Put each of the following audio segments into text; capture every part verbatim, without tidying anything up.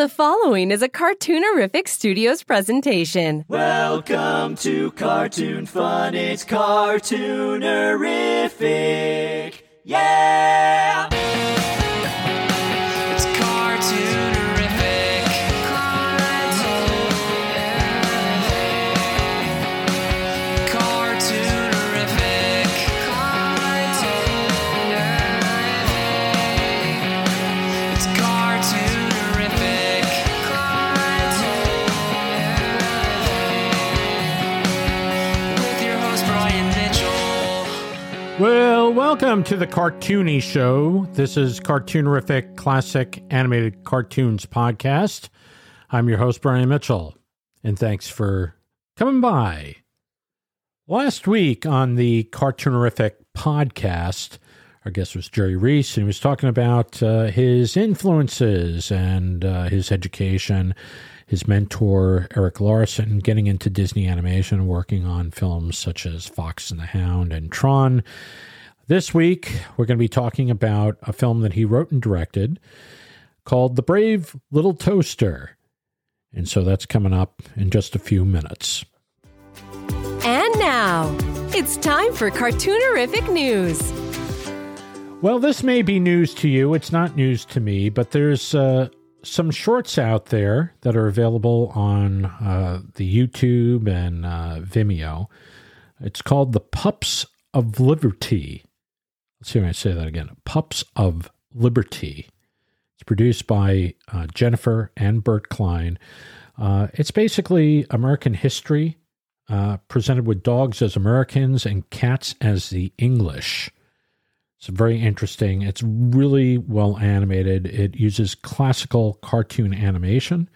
The following is a Cartoonerific Studios presentation. Welcome to Cartoon Fun. It's Cartoonerific. Yeah! It's Cartoonerific. Cartoonerific. Cartoonerific. Cartoonerific. It's Cartoonerific. Well, welcome to the Cartoony Show. This is Cartoonerific Classic Animated Cartoons Podcast. I'm your host, Brian Mitchell, and thanks for coming by. Last week on the Cartoonerific Podcast, our guest was Jerry Rees, and he was talking about uh, his influences and uh, his education, his mentor, Eric Larson, getting into Disney animation, working on films such as Fox and the Hound and Tron. This week, we're going to be talking about a film that he wrote and directed called The Brave Little Toaster. And so that's coming up in just a few minutes. And now, it's time for Cartoonerific News. Well, this may be news to you. It's not news to me, but there's... Uh, Some shorts out there that are available on uh, the YouTube and uh, Vimeo. It's called The Pups of Liberty. Let's see if I say that again. Pups of Liberty. It's produced by uh, Jennifer and Burt Klein. Uh, it's basically American history uh, presented with dogs as Americans and cats as the English. It's very interesting. It's really well animated. It uses classical cartoon animation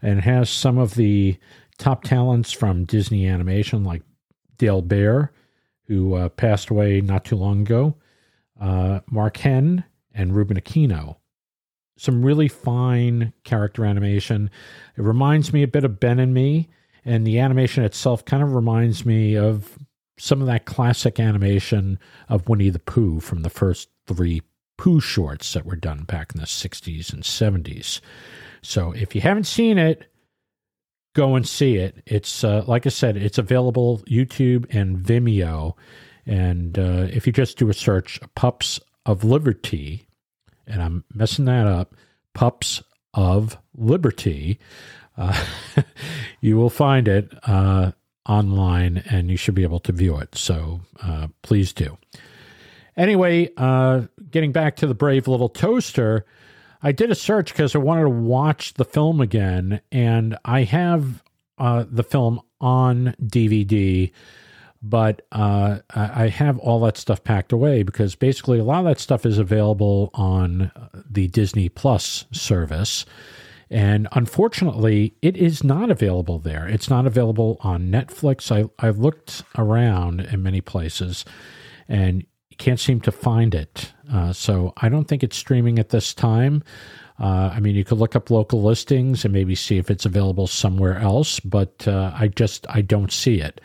and has some of the top talents from Disney animation, like Dale Bear, who uh, passed away not too long ago, uh, Mark Hen, and Ruben Aquino. Some really fine character animation. It reminds me a bit of Ben and Me, and the animation itself kind of reminds me of some of that classic animation of Winnie the Pooh from the first three Pooh shorts that were done back in the sixties and seventies. So if you haven't seen it, go and see it. It's, uh, like I said, it's available YouTube and Vimeo. And uh, if you just do a search, Pups of Liberty, and I'm messing that up, Pups of Liberty, uh, you will find it. Uh, online, and you should be able to view it. So uh, please do. Anyway, uh, getting back to The Brave Little Toaster, I did a search because I wanted to watch the film again, and I have uh, the film on D V D, but uh, I have all that stuff packed away because basically a lot of that stuff is available on the Disney Plus service. And unfortunately, it is not available there. It's not available on Netflix. I, I've looked around in many places and can't seem to find it. Uh, so I don't think it's streaming at this time. Uh, I mean, you could look up local listings and maybe see if it's available somewhere else, but uh, I just, I don't see it.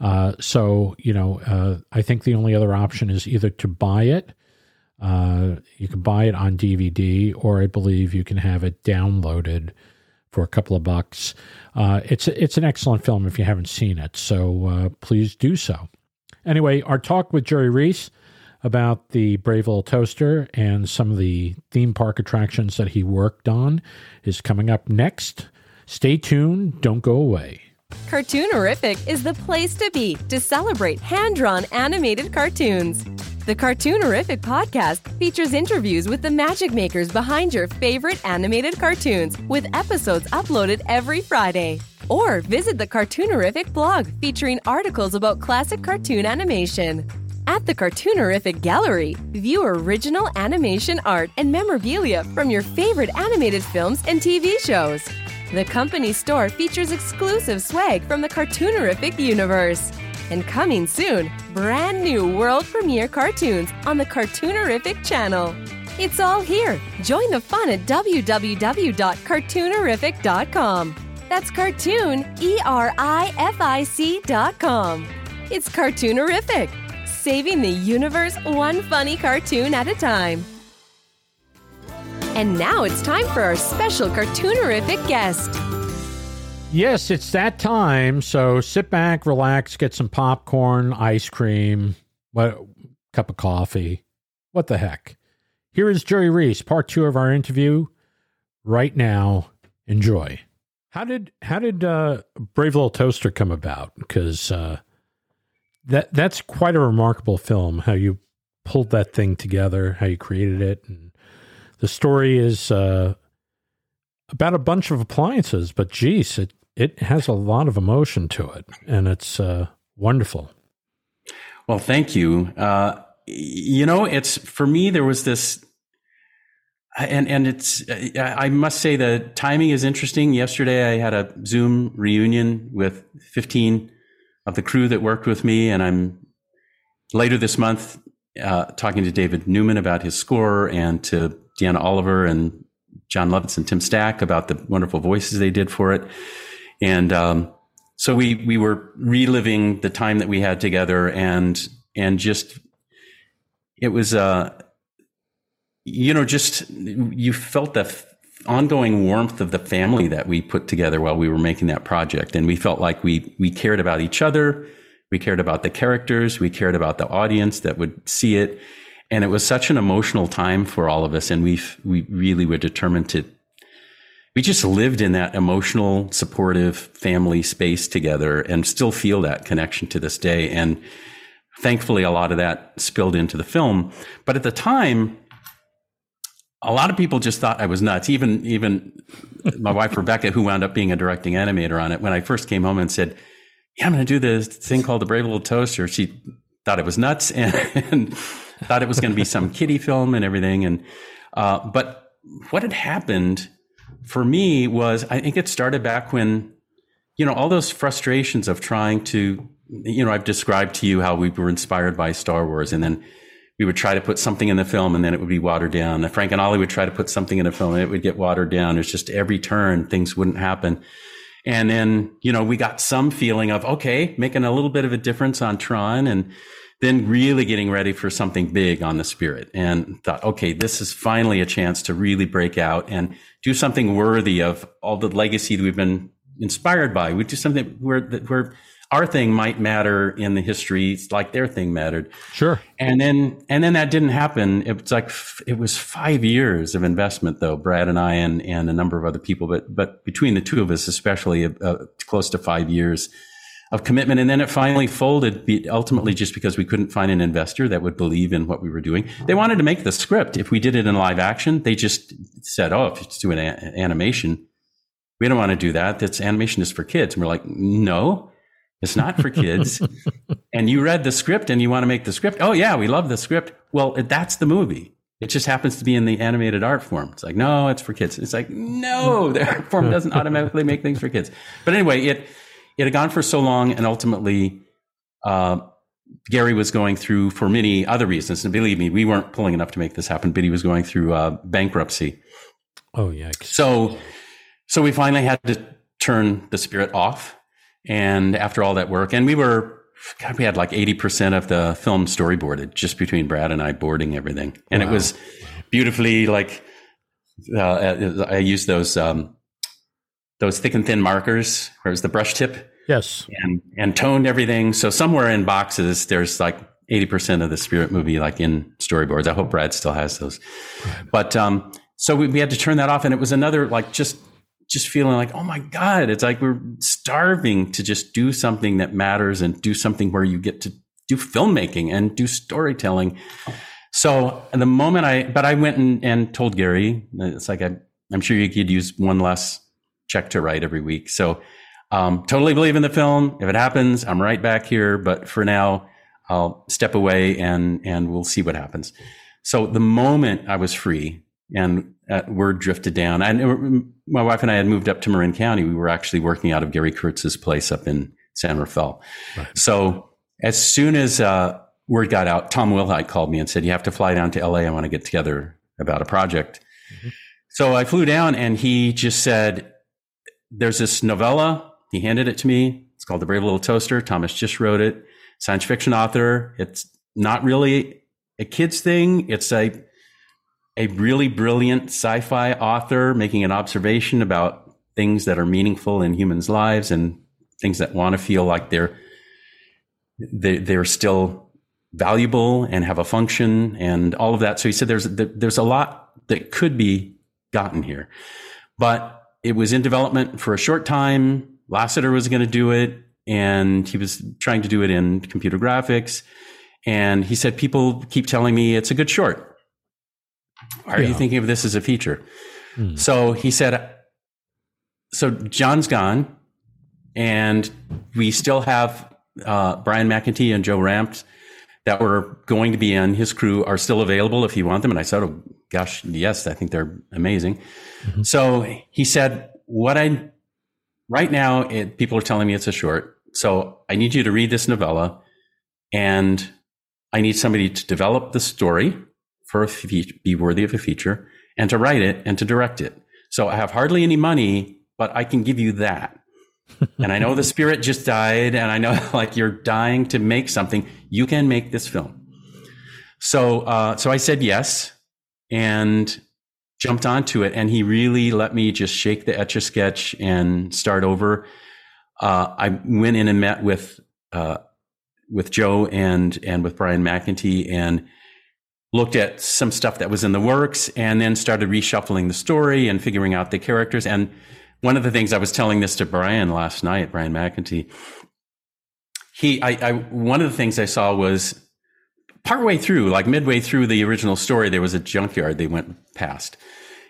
Uh, so, you know, uh, I think the only other option is either to buy it. Uh, you can buy it on D V D, or I believe you can have it downloaded for a couple of bucks. Uh, it's it's an excellent film if you haven't seen it, so uh, please do so. Anyway, our talk with Jerry Rees about The Brave Little Toaster and some of the theme park attractions that he worked on is coming up next. Stay tuned. Don't go away. Cartoonerific is the place to be to celebrate hand-drawn animated cartoons. The Cartoonerific podcast features interviews with the magic makers behind your favorite animated cartoons, with episodes uploaded every Friday. Or visit the Cartoonerific blog, featuring articles about classic cartoon animation. At the Cartoonerific Gallery, view original animation art and memorabilia from your favorite animated films and T V shows. The company store features exclusive swag from the Cartoonerific universe. And coming soon, brand new world premiere cartoons on the Cartoonerific channel. It's all here. Join the fun at w w w dot cartoonerific dot com. That's cartoon, E R I F I C dot com. It's Cartoonerific, saving the universe one funny cartoon at a time. And now it's time for our special Cartoonerific guest. Yes, it's that time, so sit back, relax, get some popcorn, ice cream, what, cup of coffee. What the heck? Here is Jerry Rees, part two of our interview right now. Enjoy. How did how did uh, Brave Little Toaster come about? Because uh, that that's quite a remarkable film, how you pulled that thing together, how you created it. And the story is uh, about a bunch of appliances, but geez, it, it has a lot of emotion to it, and it's uh, wonderful. Well, thank you. Uh, you know, it's for me, there was this, and and it's, I must say the timing is interesting. Yesterday, I had a Zoom reunion with fifteen of the crew that worked with me, and I'm later this month uh, talking to David Newman about his score, and to Deanna Oliver and John Lovitz and Tim Stack about the wonderful voices they did for it. And um, so we we were reliving the time that we had together, and and just it was uh you know just you felt the f- ongoing warmth of the family that we put together while we were making that project, and we felt like we we cared about each other, we cared about the characters, we cared about the audience that would see it. And it was such an emotional time for all of us. And we we really were determined to, we just lived in that emotional, supportive family space together and still feel that connection to this day. And thankfully, a lot of that spilled into the film. But at the time, a lot of people just thought I was nuts. Even, even my wife, Rebecca, who wound up being a directing animator on it, when I first came home and said, yeah, I'm going to do this thing called The Brave Little Toaster, she thought it was nuts. And, and thought it was going to be some kiddie film and everything. And, uh, but what had happened for me was, I think it started back when, you know, all those frustrations of trying to, you know, I've described to you how we were inspired by Star Wars, and then we would try to put something in the film and then it would be watered down. And Frank and Ollie would try to put something in a film and it would get watered down. It's just every turn things wouldn't happen. And then, you know, we got some feeling of, okay, making a little bit of a difference on Tron, and then really getting ready for something big on The Spirit, and thought, okay, this is finally a chance to really break out and do something worthy of all the legacy that we've been inspired by. We do something where, where our thing might matter in the history, like their thing mattered. Sure. And then, and then that didn't happen. It was like, it was five years of investment though, Brad and I, and, and a number of other people, but, but between the two of us, especially uh, close to five years of commitment. And then it finally folded ultimately just because we couldn't find an investor that would believe in what we were doing. They wanted to make the script. If we did it in live action, they just said, oh, if it's doing an animation, we don't want to do that. That's animation is for kids. And we're like, no, it's not for kids. And you read the script and you want to make the script. Oh yeah, we love the script. Well, that's the movie. It just happens to be in the animated art form. It's like, no, it's for kids. It's like, no, the art form doesn't automatically make things for kids. But anyway, it, It had gone for so long, and ultimately, uh, Gary was going through, for many other reasons, and believe me, we weren't pulling enough to make this happen, but he was going through uh, bankruptcy. Oh, yikes. So, so we finally had to turn The Spirit off, and after all that work, and we were, God, we had like eighty percent of the film storyboarded, just between Brad and I boarding everything. And wow. It was beautifully, like, uh, I used those... Um, those thick and thin markers, where it was the brush tip. Yes. And, and toned everything. So somewhere in boxes, there's like eighty percent of The Spirit movie, like in storyboards. I hope Brad still has those. Right. But, um, so we, we had to turn that off, and it was another, like, just, just feeling like, oh my God, it's like, we're starving to just do something that matters and do something where you get to do filmmaking and do storytelling. So at the moment I, but I went and, and told Gary, it's like, I, I'm sure you could use one less check to write every week. So, um, totally believe in the film. If it happens, I'm right back here, but for now I'll step away and, and we'll see what happens. So the moment I was free and uh, word drifted down, and my wife and I had moved up to Marin County. We were actually working out of Gary Kurtz's place up in San Rafael. Right. So as soon as, uh, word got out, Tom Wilhite called me and said, you have to fly down to L A. I want to get together about a project. Mm-hmm. So I flew down, and he just said, there's this novella. He handed it to me. It's called The Brave Little Toaster. Thomas just wrote it. Science fiction author. It's not really a kid's thing. It's a a really brilliant sci-fi author making an observation about things that are meaningful in humans' lives and things that want to feel like they're they, they're still valuable and have a function and all of that. So he said there's there's a lot that could be gotten here, but it was in development for a short time. Lasseter was going to do it, and he was trying to do it in computer graphics. And he said, people keep telling me it's a good short. Why are yeah. you thinking of this as a feature? Mm. So he said, so John's gone, and we still have uh, Brian McEntee and Joe Rampt that were going to be in. His crew are still available if you want them. And I said, oh, gosh, yes, I think they're amazing. Mm-hmm. So he said, what I, right now, it, people are telling me it's a short. So I need you to read this novella, and I need somebody to develop the story for a fe- be worthy of a feature, and to write it and to direct it. So I have hardly any money, but I can give you that. And I know the spirit just died, and I know like you're dying to make something. You can make this film. So, uh, so I said yes, and jumped onto it. And he really let me just shake the Etch-a-Sketch and start over. Uh, I went in and met with uh, with Joe and and with Brian McEntee, and looked at some stuff that was in the works, and then started reshuffling the story and figuring out the characters. And one of the things I was telling this to Brian last night, Brian McEntee, he, I, I, one of the things I saw was partway through, like midway through the original story, there was a junkyard they went past,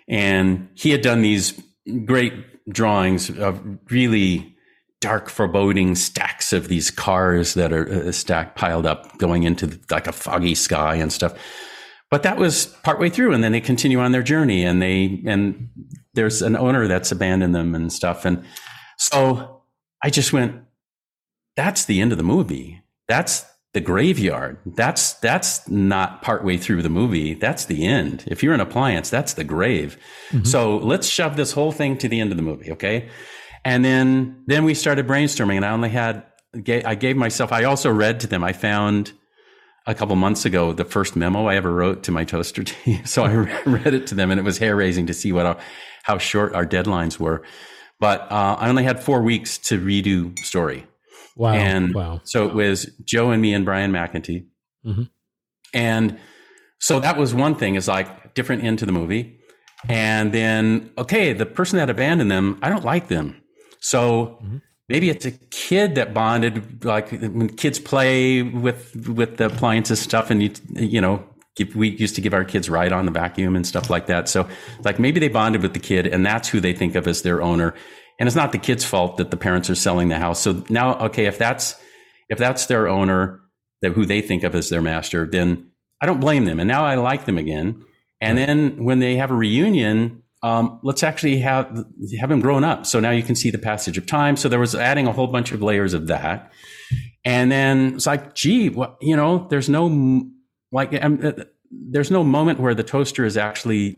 and he had done these great drawings of really dark, foreboding stacks of these cars that are stacked, piled up, going into like a foggy sky and stuff. But that was partway through, and then they continue on their journey, and they and there's an owner that's abandoned them and stuff. And so I just went, that's the end of the movie. That's the graveyard. That's that's not partway through the movie. That's the end. If you're an appliance, that's the grave. Mm-hmm. So let's shove this whole thing to the end of the movie, okay? And then then we started brainstorming, and I only had I gave myself. I also read to them. I found a couple months ago, the first memo I ever wrote to my toaster team. So I read it to them, and it was hair raising to see what our, how short our deadlines were. But uh, I only had four weeks to redo story. Wow! And wow. so it was Joe and me and Brian McEntee. Mm-hmm. And so that was one thing, is like different end to the movie. And then, okay, the person that abandoned them, I don't like them. So mm-hmm. maybe it's a kid that bonded, like when kids play with with the appliances stuff, and you, you know, give, we used to give our kids Ride On the vacuum and stuff like that. So like maybe they bonded with the kid, and that's who they think of as their owner. And it's not the kid's fault that the parents are selling the house. So now, okay, if that's if that's their owner, that who they think of as their master, then I don't blame them. And now I like them again. And then when they have a reunion, Um, let's actually have have him grown up. So now you can see the passage of time. So there was adding a whole bunch of layers of that. And then it's like, gee, well, you know, there's no like um, there's no moment where the toaster is actually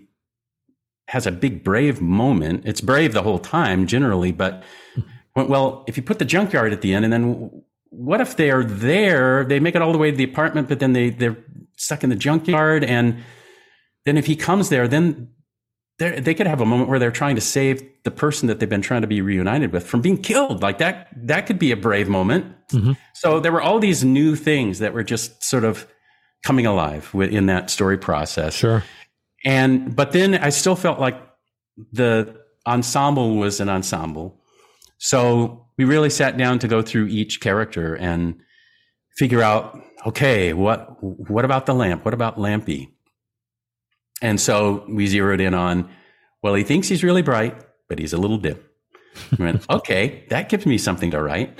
has a big brave moment. It's brave the whole time generally. But well, if you put the junkyard at the end, and then what if they are there? They make it all the way to the apartment, but then they, they're stuck in the junkyard. And then if he comes there, then They're, they could have a moment where they're trying to save the person that they've been trying to be reunited with from being killed. Like that, that could be a brave moment. Mm-hmm. So there were all these new things that were just sort of coming alive in that story process. Sure. And, but then I still felt like the ensemble was an ensemble. So we really sat down to go through each character and figure out, okay, what, what about the lamp? What about Lampy? And so we zeroed in on, well, he thinks he's really bright, but he's a little dim. We went, okay, that gives me something to write.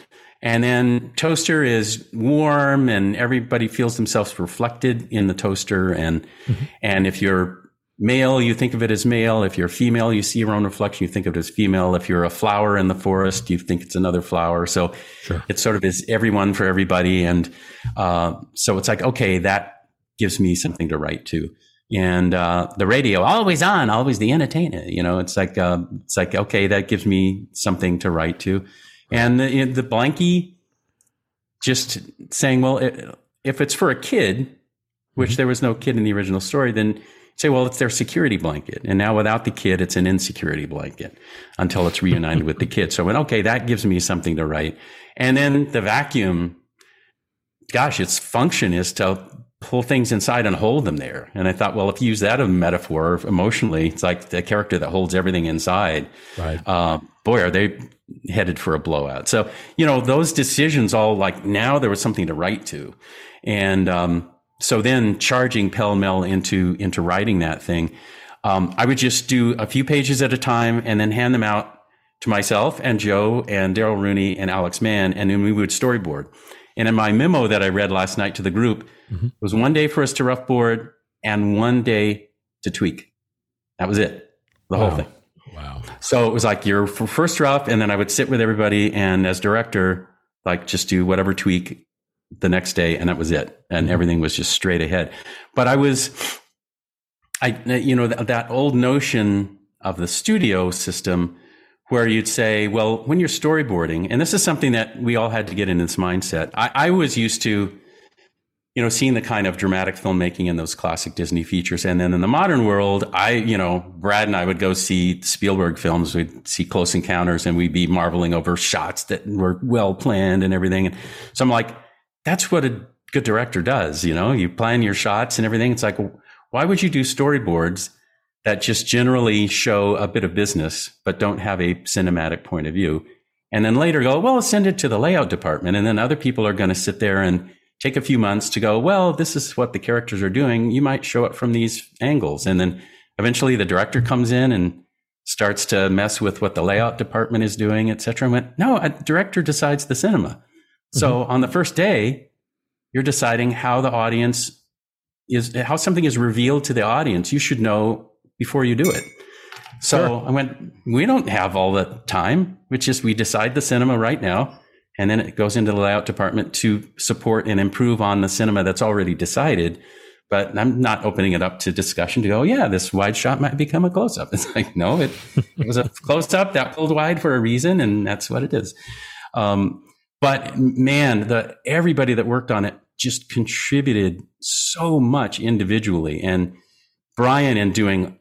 And then Toaster is warm, and everybody feels themselves reflected in the toaster. And mm-hmm. and if you're male, you think of it as male. If you're female, you see your own reflection, you think of it as female. If you're a flower in the forest, you think it's another flower. So sure. It sort of is everyone for everybody. And uh, so it's like, okay, that gives me something to write to. And uh, the radio, always on, always the entertainer. You know, it's like uh, it's like okay, that gives me something to write to. And the, the blankie, just saying, well, it, if it's for a kid, which mm-hmm. there was no kid in the original story, then say, well, it's their security blanket. And now without the kid, it's an insecurity blanket until it's reunited with the kid. So I went, okay, that gives me something to write. And then the vacuum, gosh, its function is to pull things inside and hold them there. And I thought, well, if you use that as a metaphor emotionally, it's like the character that holds everything inside. Right. Uh, boy, are they headed for a blowout. So, you know, those decisions all like now there was something to write to. And, um, So then charging pell-mell into into writing that thing, um, I would just do a few pages at a time and then hand them out to myself and Joe and Daryl Rooney and Alex Mann, and then we would storyboard. And in my memo that I read last night to the group, mm-hmm. was one day for us to rough board and one day to tweak. That was it, the wow. whole thing. Wow. So it was like your first rough, and then I would sit with everybody and as director, like just do whatever tweak the next day, and that was it, and everything was just straight ahead. But I was, I you know, th- that old notion of the studio system where you'd say, well, when you're storyboarding, and this is something that we all had to get in this mindset. I, I was used to, you know, seeing the kind of dramatic filmmaking in those classic Disney features, and then in the modern world, I, you know, Brad and I would go see Spielberg films, we'd see Close Encounters, and we'd be marveling over shots that were well planned and everything. And so I'm like, that's what a good director does. You know, you plan your shots and everything. It's like, why would you do storyboards that just generally show a bit of business, but don't have a cinematic point of view? And then later go, well, send it to the layout department. And then other people are going to sit there and take a few months to go, well, this is what the characters are doing. You might show it from these angles. And then eventually the director comes in and starts to mess with what the layout department is doing, et cetera. And went, no, a director decides the cinema. So on the first day, you're deciding how the audience is, how something is revealed to the audience. You should know before you do it. So sure. I went, we don't have all the time, which is we decide the cinema right now. And then it goes into the layout department to support and improve on the cinema that's already decided. But I'm not opening it up to discussion to go, yeah, this wide shot might become a close up. It's like, no, it, it was a close up that pulled wide for a reason. And that's what it is. Um, But man, the everybody that worked on it just contributed so much individually. And Brian in doing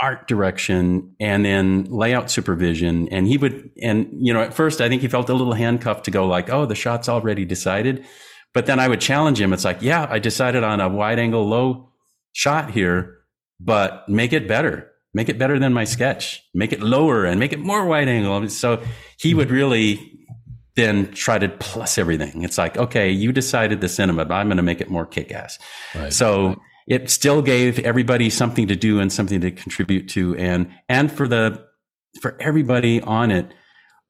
art direction and then layout supervision. And he would, and you know, at first I think he felt a little handcuffed to go like, oh, the shot's already decided. But then I would challenge him. It's like, yeah, I decided on a wide angle, low shot here, but make it better. Make it better than my sketch. Make it lower and make it more wide angle. So he would really then try to plus everything. It's like, okay, you decided the cinema, but I'm going to make it more kick-ass. Right. So right. It still gave everybody something to do and something to contribute to. And, and for the, for everybody on it,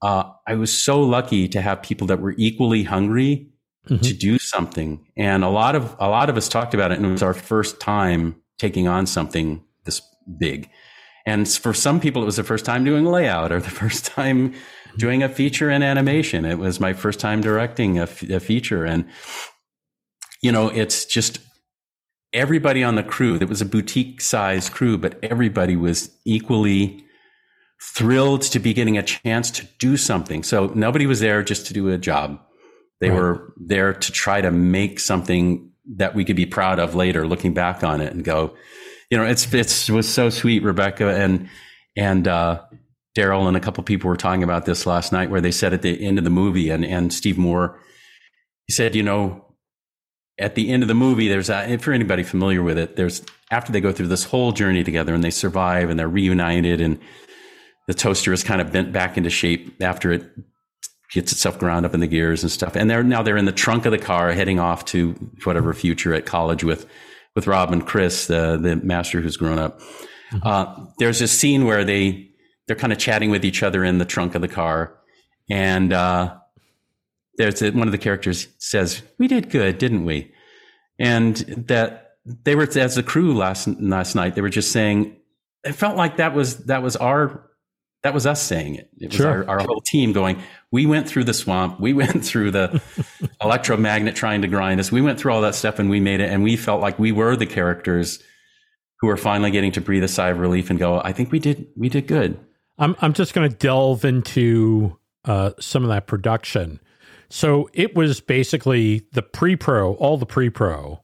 uh, I was so lucky to have people that were equally hungry mm-hmm. to do something. And a lot of, a lot of us talked about it, and it was our first time taking on something this big. And for some people, it was the first time doing layout or the first time doing a feature in animation. It was my first time directing a, f- a feature. And, you know, it's just everybody on the crew. It was a boutique sized crew, but everybody was equally thrilled to be getting a chance to do something. So nobody was there just to do a job. They right. were there to try to make something that we could be proud of later, looking back on it and go, you know, it's, it's, it was so sweet, Rebecca. And, and, uh, Daryl and a couple people were talking about this last night, where they said at the end of the movie, and, and Steve Moore, he said, you know, at the end of the movie, there's a, if you're anybody familiar with it, there's after they go through this whole journey together and they survive and they're reunited and the toaster is kind of bent back into shape after it gets itself ground up in the gears and stuff. And they're now they're in the trunk of the car heading off to whatever future at college with, with Rob and Chris, the, the master who's grown up. Mm-hmm. Uh, there's this scene where they, they're kind of chatting with each other in the trunk of the car. And uh, there's a, one of the characters says, we did good, didn't we? And that they were, as a crew last last night, they were just saying, it felt like that was that was our, that was us saying it. It was sure. our, our whole team going, we went through the swamp. We went through the electromagnet trying to grind us. We went through all that stuff and we made it. And we felt like we were the characters who were finally getting to breathe a sigh of relief and go, I think we did, we did good. I'm I'm just going to delve into uh, some of that production. So it was basically the pre-pro, all the pre-pro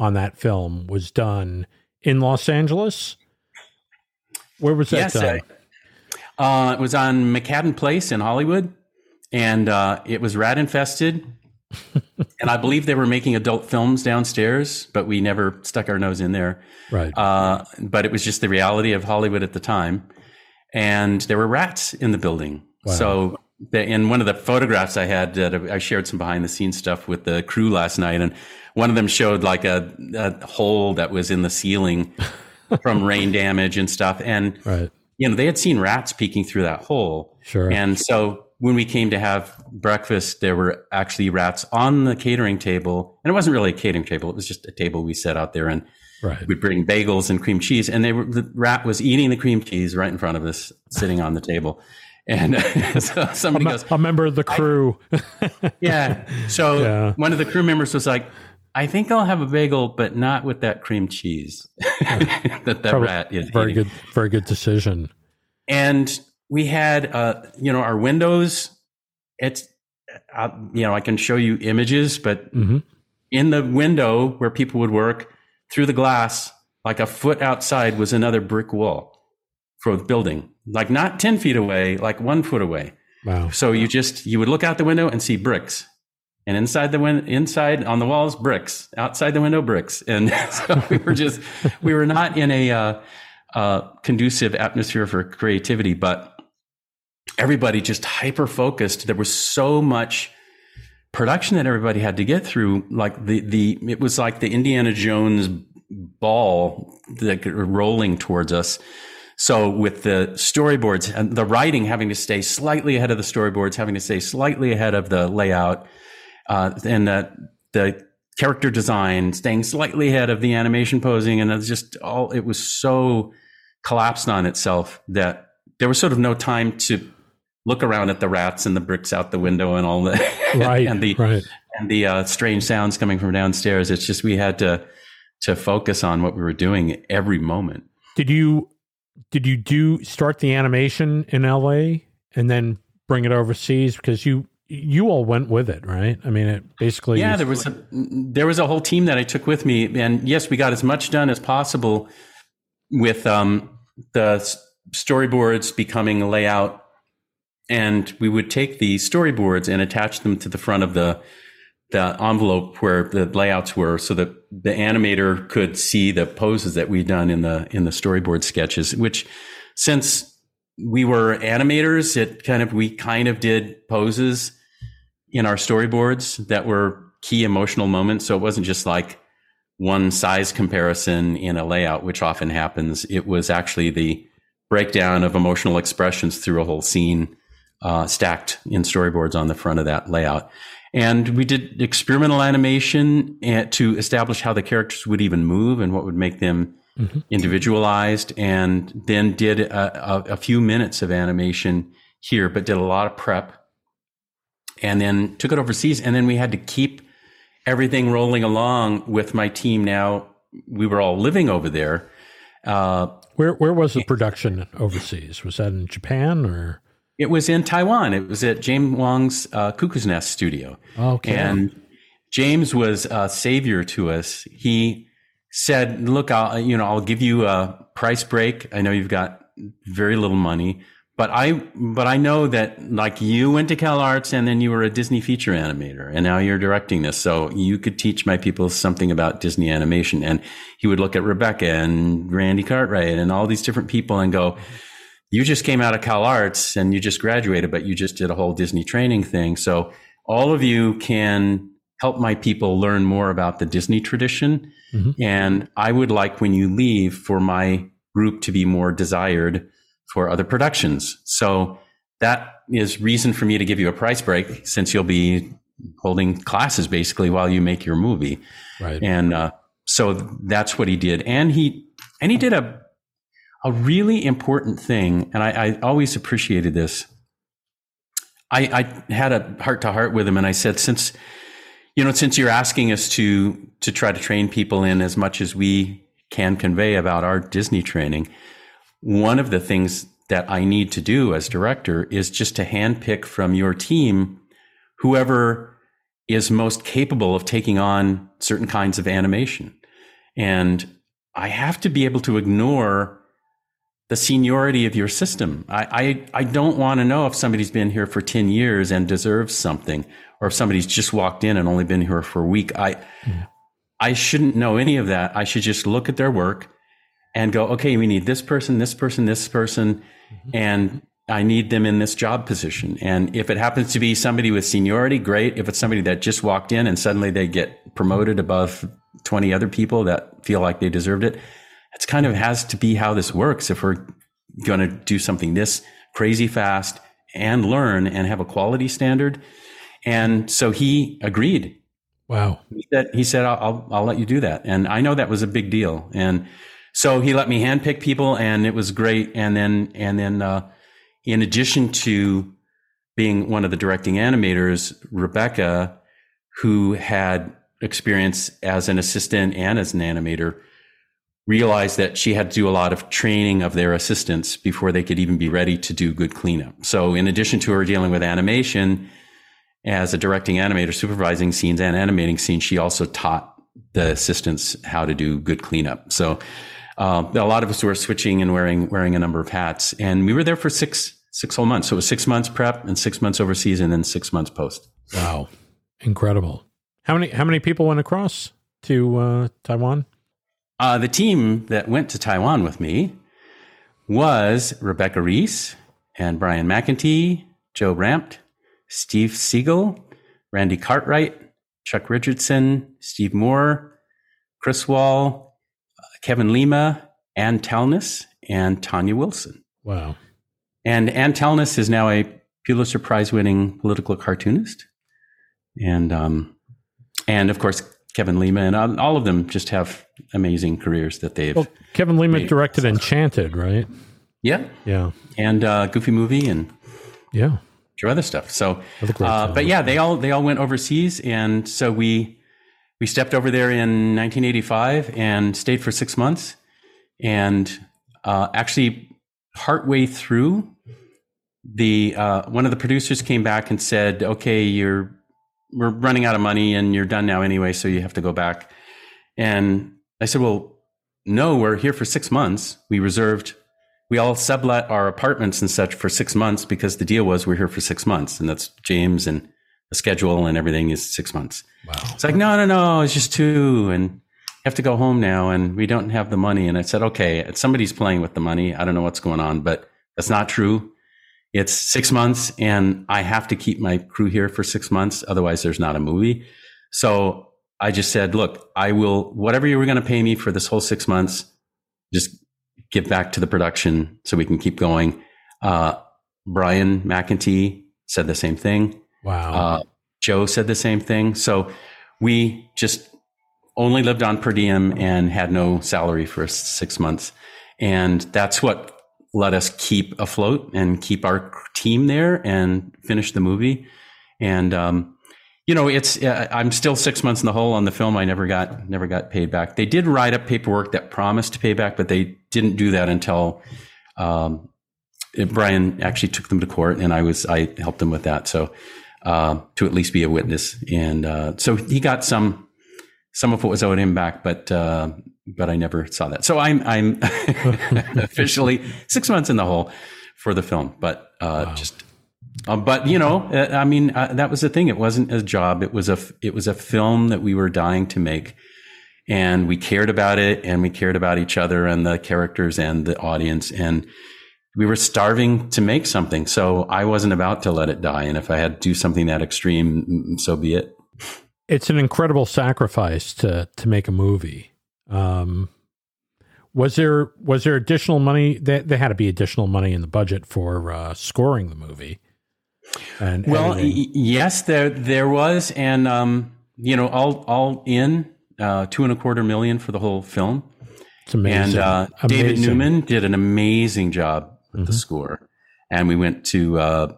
on that film was done in Los Angeles. Where was that yes, done? Uh, it was on McCadden Place in Hollywood, and uh, it was rat infested. And I believe they were making adult films downstairs, but we never stuck our nose in there. Right. Uh, but it was just the reality of Hollywood at the time. And there were rats in the building. Wow. So the, in one of the photographs I had, uh, I shared some behind the scenes stuff with the crew last night. And one of them showed like a, a hole that was in the ceiling from rain damage and stuff. And, right. you know, they had seen rats peeking through that hole. Sure. And so when we came to have breakfast, there were actually rats on the catering table. And it wasn't really a catering table. It was just a table we set out there, and right. we'd bring bagels and cream cheese. And they were, the rat was eating the cream cheese right in front of us, sitting on the table. And so somebody a, goes, a member of the crew. yeah. So yeah. one of the crew members was like, I think I'll have a bagel, but not with that cream cheese. that that Probably rat is very eating. Good, very good decision. And we had, uh, you know, our windows. It's, uh, you know, I can show you images, but mm-hmm. in the window where people would work, through the glass, like a foot outside, was another brick wall for the building. Like not ten feet away, like one foot away. Wow! So you just you would look out the window and see bricks. And inside the win- inside on the walls, bricks. Outside the window, bricks. And so we were just, we were not in a uh, uh, conducive atmosphere for creativity, but everybody just hyper-focused. There was so much production that everybody had to get through. Like the, the it was like the Indiana Jones ball that rolling towards us. So with the storyboards and the writing having to stay slightly ahead of the storyboards, having to stay slightly ahead of the layout, Uh, and the, the character design staying slightly ahead of the animation posing. And it was just all, it was so collapsed on itself that there was sort of no time to look around at the rats and the bricks out the window and all the, right, and the, right. and the uh, strange sounds coming from downstairs. It's just, we had to, to focus on what we were doing every moment. Did you, did you do start the animation in L A and then bring it overseas? Because you, You all went with it, right? I mean, it basically... Yeah, there was, a, there was a whole team that I took with me. And yes, we got as much done as possible with um, the storyboards becoming a layout. And we would take the storyboards and attach them to the front of the, the envelope where the layouts were, so that the animator could see the poses that we'd done in the in the storyboard sketches, which since we were animators, it kind of we kind of did poses in our storyboards that were key emotional moments. So it wasn't just like one size comparison in a layout, which often happens. It was actually the breakdown of emotional expressions through a whole scene uh, stacked in storyboards on the front of that layout. And we did experimental animation to establish how the characters would even move and what would make them mm-hmm. individualized, and then did a, a, a few minutes of animation here, but did a lot of prep. And then took it overseas, and then we had to keep everything rolling along with my team. Now we were all living over there. Uh, where where was the production overseas? Was that in Japan or? It was in Taiwan. It was at James Wong's uh, Cuckoo's Nest studio. Okay. And James was a savior to us. He said, "Look, I'll, you know, I'll give you a price break. I know you've got very little money." But I, but I know that like you went to Cal Arts and then you were a Disney feature animator and now you're directing this. So you could teach my people something about Disney animation. And he would look at Rebecca and Randy Cartwright and all these different people and go, you just came out of Cal Arts and you just graduated, but you just did a whole Disney training thing. So all of you can help my people learn more about the Disney tradition. Mm-hmm. And I would like when you leave for my group to be more desired for other productions. So that is reason for me to give you a price break, since you'll be holding classes basically while you make your movie. Right. And uh, so that's what he did. And he and he did a a really important thing. And I, I always appreciated this. I, I had a heart to heart with him, and I said, since you know, since you're asking us to to try to train people in as much as we can convey about our Disney training, one of the things that I need to do as director is just to handpick from your team whoever is most capable of taking on certain kinds of animation. And I have to be able to ignore the seniority of your system. I, I, I don't want to know if somebody's been here for ten years and deserves something, or if somebody's just walked in and only been here for a week. I, mm. I shouldn't know any of that. I should just look at their work and go, okay, we need this person, this person, this person, mm-hmm. and I need them in this job position. And if it happens to be somebody with seniority, great. If it's somebody that just walked in and suddenly they get promoted above twenty other people that feel like they deserved it, it's kind of has to be how this works if we're going to do something this crazy fast and learn and have a quality standard. And so he agreed. Wow. He said, he said I'll, I'll let you do that. And I know that was a big deal. And so he let me handpick people, and it was great. And then, and then, uh, in addition to being one of the directing animators, Rebecca, who had experience as an assistant and as an animator, realized that she had to do a lot of training of their assistants before they could even be ready to do good cleanup. So in addition to her dealing with animation as a directing animator, supervising scenes and animating scenes, she also taught the assistants how to do good cleanup. So uh, a lot of us were switching and wearing wearing a number of hats. And we were there for six six whole months. So it was six months prep and six months overseas and then six months post. Wow. Incredible. How many how many people went across to uh, Taiwan? Uh, the team that went to Taiwan with me was Rebecca Rees and Brian McEntee, Joe Rampt, Steve Siegel, Randy Cartwright, Chuck Richardson, Steve Moore, Chris Wall, uh, Kevin Lima, Ann Talnis, and Tanya Wilson. Wow. And Ann Talnis is now a Pulitzer Prize-winning political cartoonist. And, um, and of course, Kevin Lima, and all of them just have amazing careers that they've... Well, Kevin Lima made. Directed Enchanted, right? Yeah. Yeah. And uh, Goofy Movie and... Yeah. Your other stuff. So, uh, but yeah, they all they all went overseas. And so we we stepped over there in nineteen eighty-five and stayed for six months. And uh, actually, partway through, the uh, one of the producers came back and said, okay, you're... we're running out of money and you're done now anyway, so you have to go back. And I said, well, no, we're here for six months. We reserved, we all sublet our apartments and such for six months because the deal was we're here for six months. And that's James and the schedule and everything is six months. Wow. It's like, no, no, no, it's just two and you have to go home now and we don't have the money. And I said, okay, somebody's playing with the money. I don't know what's going on, but that's not true. It's six months and I have to keep my crew here for six months. Otherwise, there's not a movie. So I just said, look, I will, whatever you were going to pay me for this whole six months, just give back to the production so we can keep going. Uh, Brian McEntee said the same thing. Wow. Uh, Joe said the same thing. So we just only lived on per diem and had no salary for six months. And that's what let us keep afloat and keep our team there and finish the movie. And, um, you know, it's, uh, I'm still six months in the hole on the film. I never got, never got paid back. They did write up paperwork that promised to pay back, but they didn't do that until, um, Brian actually took them to court and I was, I helped them with that. So, uh, to at least be a witness. And, uh, so he got some, some of what was owed him back, but, uh, but I never saw that. So I'm I'm officially six months in the hole for the film. But uh, wow. just, uh, but you know, uh, I mean, uh, that was the thing. It wasn't a job. It was a it was a film that we were dying to make, and we cared about it, and we cared about each other, and the characters, and the audience, and we were starving to make something. So I wasn't about to let it die. And if I had to do something that extreme, so be it. It's an incredible sacrifice to to make a movie. Um, was there, was there additional money that there had to be additional money in the budget for, uh, scoring the movie? And well, y- yes, there, there was. And, um, you know, all, all in, uh, two and a quarter million for the whole film. It's amazing. And, uh, amazing. David Newman did an amazing job with mm-hmm. the score. And we went to, uh,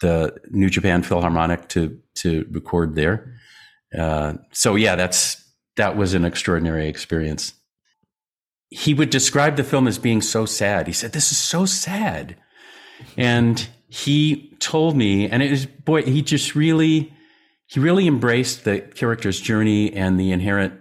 the New Japan Philharmonic to, to record there. Uh, so yeah, that's, that was an extraordinary experience. He would describe the film as being so sad. He said, this is so sad. And he told me, and it was, boy, he just really, he really embraced the character's journey and the inherent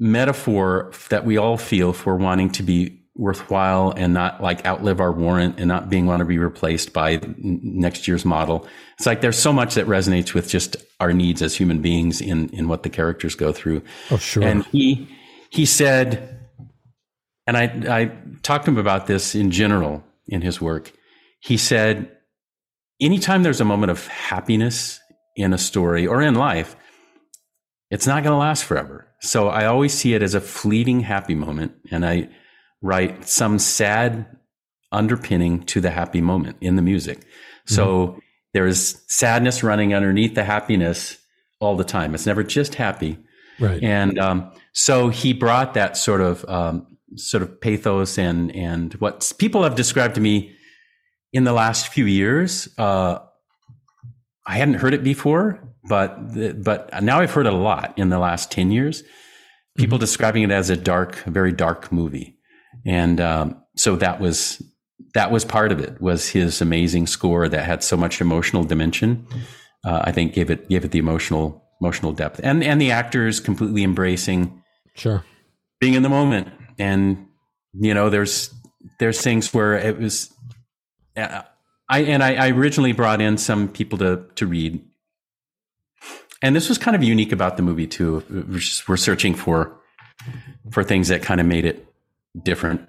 metaphor that we all feel for wanting to be worthwhile and not like outlive our warrant and not being want to be replaced by next year's model. It's like there's so much that resonates with just our needs as human beings in in what the characters go through. Oh, sure. And he he said, and I I talked to him about this in general in his work. He said, anytime there's a moment of happiness in a story or in life, it's not going to last forever. So I always see it as a fleeting happy moment, and I write some sad underpinning to the happy moment in the music. So mm-hmm. there is sadness running underneath the happiness all the time. It's never just happy. Right. And um, so he brought that sort of um, sort of pathos and and what people have described to me in the last few years. Uh, I hadn't heard it before, but the, but now I've heard it a lot in the last ten years. People mm-hmm. describing it as a dark, a very dark movie. And um, so that was that was part of it, was his amazing score that had so much emotional dimension. Uh, I think gave it gave it the emotional emotional depth, and and the actors completely embracing, sure, being in the moment. And you know, there's there's things where it was. Uh, I and I, I originally brought in some people to to read, and this was kind of unique about the movie too. We're, just, we're searching for for things that kind of made it different.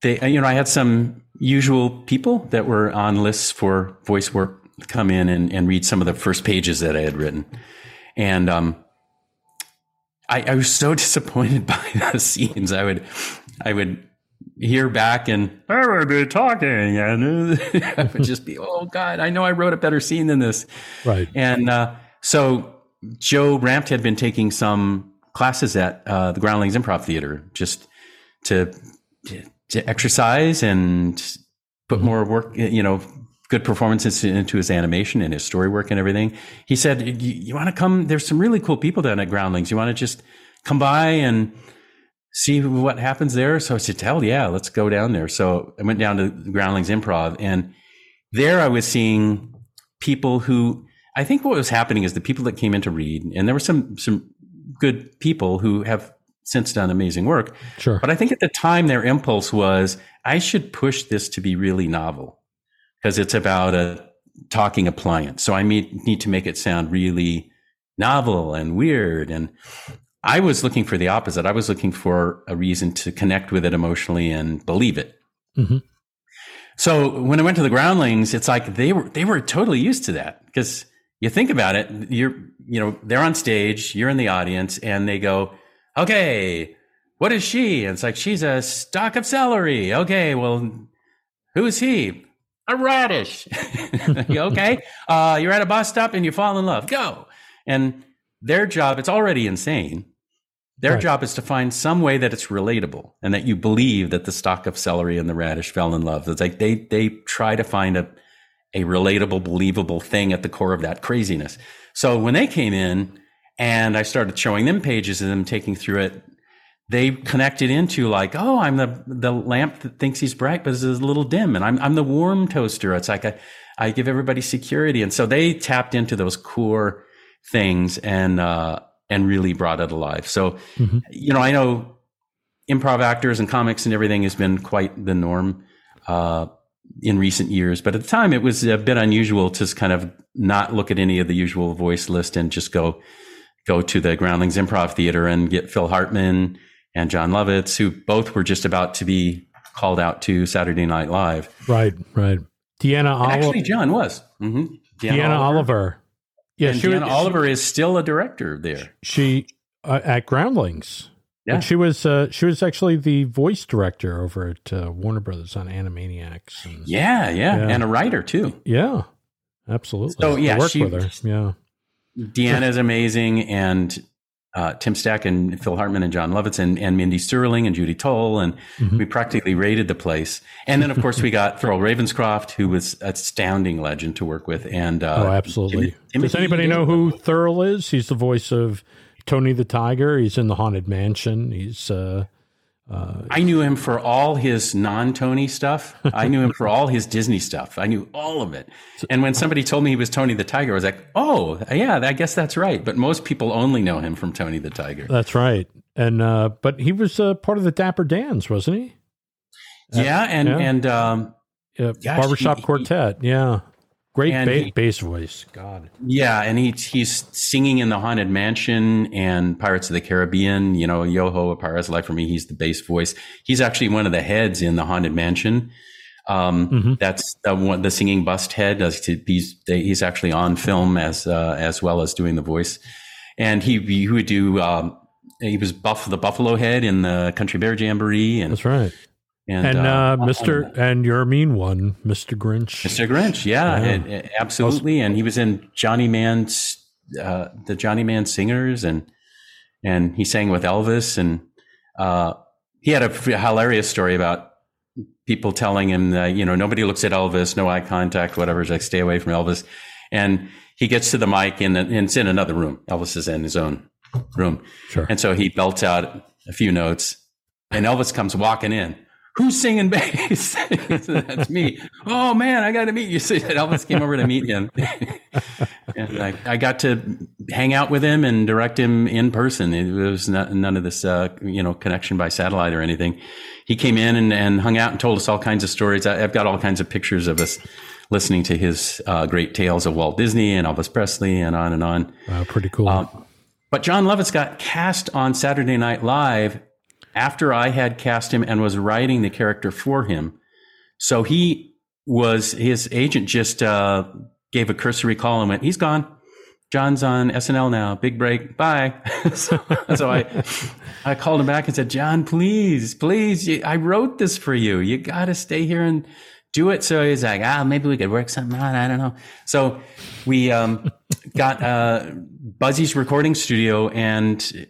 They, you know, I had some usual people that were on lists for voice work come in and, and read some of the first pages that I had written. And um, I, I was so disappointed by the scenes. I would, I would hear back and I would be talking, and I would just be, oh God, I know I wrote a better scene than this. Right. And uh, so Joe Rampt had been taking some classes at uh, the Groundlings Improv Theater, just To, to exercise and put more work, you know, good performances into his animation and his story work and everything. He said, you, you want to come? There's some really cool people down at Groundlings. You want to just come by and see what happens there? So I said, hell yeah, let's go down there. So I went down to Groundlings Improv, and there I was seeing people who, I think what was happening is the people that came in to read, and there were some some good people who have since done amazing work. Sure. But I think at the time their impulse was, I should push this to be really novel because it's about a talking appliance. So I meet, need to make it sound really novel and weird. And I was looking for the opposite. I was looking for a reason to connect with it emotionally and believe it. Mm-hmm. So when I went to the Groundlings, it's like they were, they were totally used to that, because you think about it, you're, you know, they're on stage, you're in the audience, and they go, okay, what is she? And it's like, she's a stalk of celery. Okay, well, who is he? A radish. Okay, uh, you're at a bus stop and you fall in love. Go. And their job, it's already insane. Their right. job is to find some way that it's relatable and that you believe that the stalk of celery and the radish fell in love. It's like they they try to find a, a relatable, believable thing at the core of that craziness. So when they came in, and I started showing them pages of them taking through it, they connected into like, oh, I'm the the lamp that thinks he's bright, but it's a little dim. And I'm I'm the warm toaster. It's like a, I give everybody security. And so they tapped into those core things and uh, and really brought it alive. So, mm-hmm. you know, I know improv actors and comics and everything has been quite the norm uh, in recent years. But at the time, it was a bit unusual to just kind of not look at any of the usual voice list and just go, go to the Groundlings Improv Theater and get Phil Hartman and John Lovitz, who both were just about to be called out to Saturday Night Live. Right, right. Deanna Oliver. Actually, John was. Mm-hmm. Deanna, Deanna Oliver. Oliver. Yeah, and she Deanna was, Oliver she, is still a director there. She, uh, at Groundlings. Yeah. And she was uh, she was actually the voice director over at uh, Warner Brothers on Animaniacs. And, yeah, yeah, yeah. And a writer, too. Yeah, absolutely. So, yeah, I worked she, with her. Yeah. Deanna is amazing, and uh, Tim Stack and Phil Hartman and John Lovitz and, and Mindy Sterling and Judy Toll, and mm-hmm. we practically raided the place. And then, of course, we got Thurl Ravenscroft, who was an astounding legend to work with. And uh, oh, absolutely. Tim, Tim Does anybody know who Thurl is? He's the voice of Tony the Tiger. He's in the Haunted Mansion. He's. Uh, uh, I knew him for all his non-Tony stuff. I knew him for all his Disney stuff. I knew all of it. And when somebody told me he was Tony the Tiger, I was like, oh, yeah, I guess that's right. But most people only know him from Tony the Tiger. That's right. And uh, but he was uh, part of the Dapper Dans, wasn't he? Yeah, uh, and yeah. and um, yeah, gosh, barbershop he, quartet. He, yeah, great ba- he, bass voice. God. Yeah, and he he's singing in the Haunted Mansion and Pirates of the Caribbean. You know, Yo Ho, A Pirate's Life for Me. He's the bass voice. He's actually one of the heads in the Haunted Mansion. Um, mm-hmm. That's the one, the singing bust head. He's he's actually on film as uh, as well as doing the voice, and he he would do. Um, He was Buff the Buffalo Head in the Country Bear Jamboree, and that's right. And, and uh, uh, Mister and your mean one, Mister Grinch, Mister Grinch, yeah, yeah. It, it, absolutely. And he was in Johnny Man's, uh, the Johnny Man Singers, and and he sang with Elvis, and uh, he had a hilarious story about people telling him that, you know, nobody looks at Elvis, no eye contact, whatever. It's like, stay away from Elvis. And he gets to the mic, and, and it's in another room. Elvis is in his own room. Sure. And so he belts out a few notes, and Elvis comes walking in. Who's singing bass? That's me. Oh man, I got to meet you. So Elvis came over to meet him. And I, I got to hang out with him and direct him in person. It was not, none of this, uh, you know, connection by satellite or anything. He came in and, and hung out and told us all kinds of stories. I, I've got all kinds of pictures of us listening to his uh, great tales of Walt Disney and Elvis Presley and on and on. Wow, pretty cool. Um, But John Lovitz got cast on Saturday Night Live after I had cast him and was writing the character for him. So he was, his agent just uh, gave a cursory call and went, he's gone. John's on S N L now. Big break. Bye. so so I, I called him back and said, John, please, please. You, I wrote this for you. You got to stay here and do it. So he's like, ah, maybe we could work something out. I don't know. So we um, got uh, Buzzy's recording studio and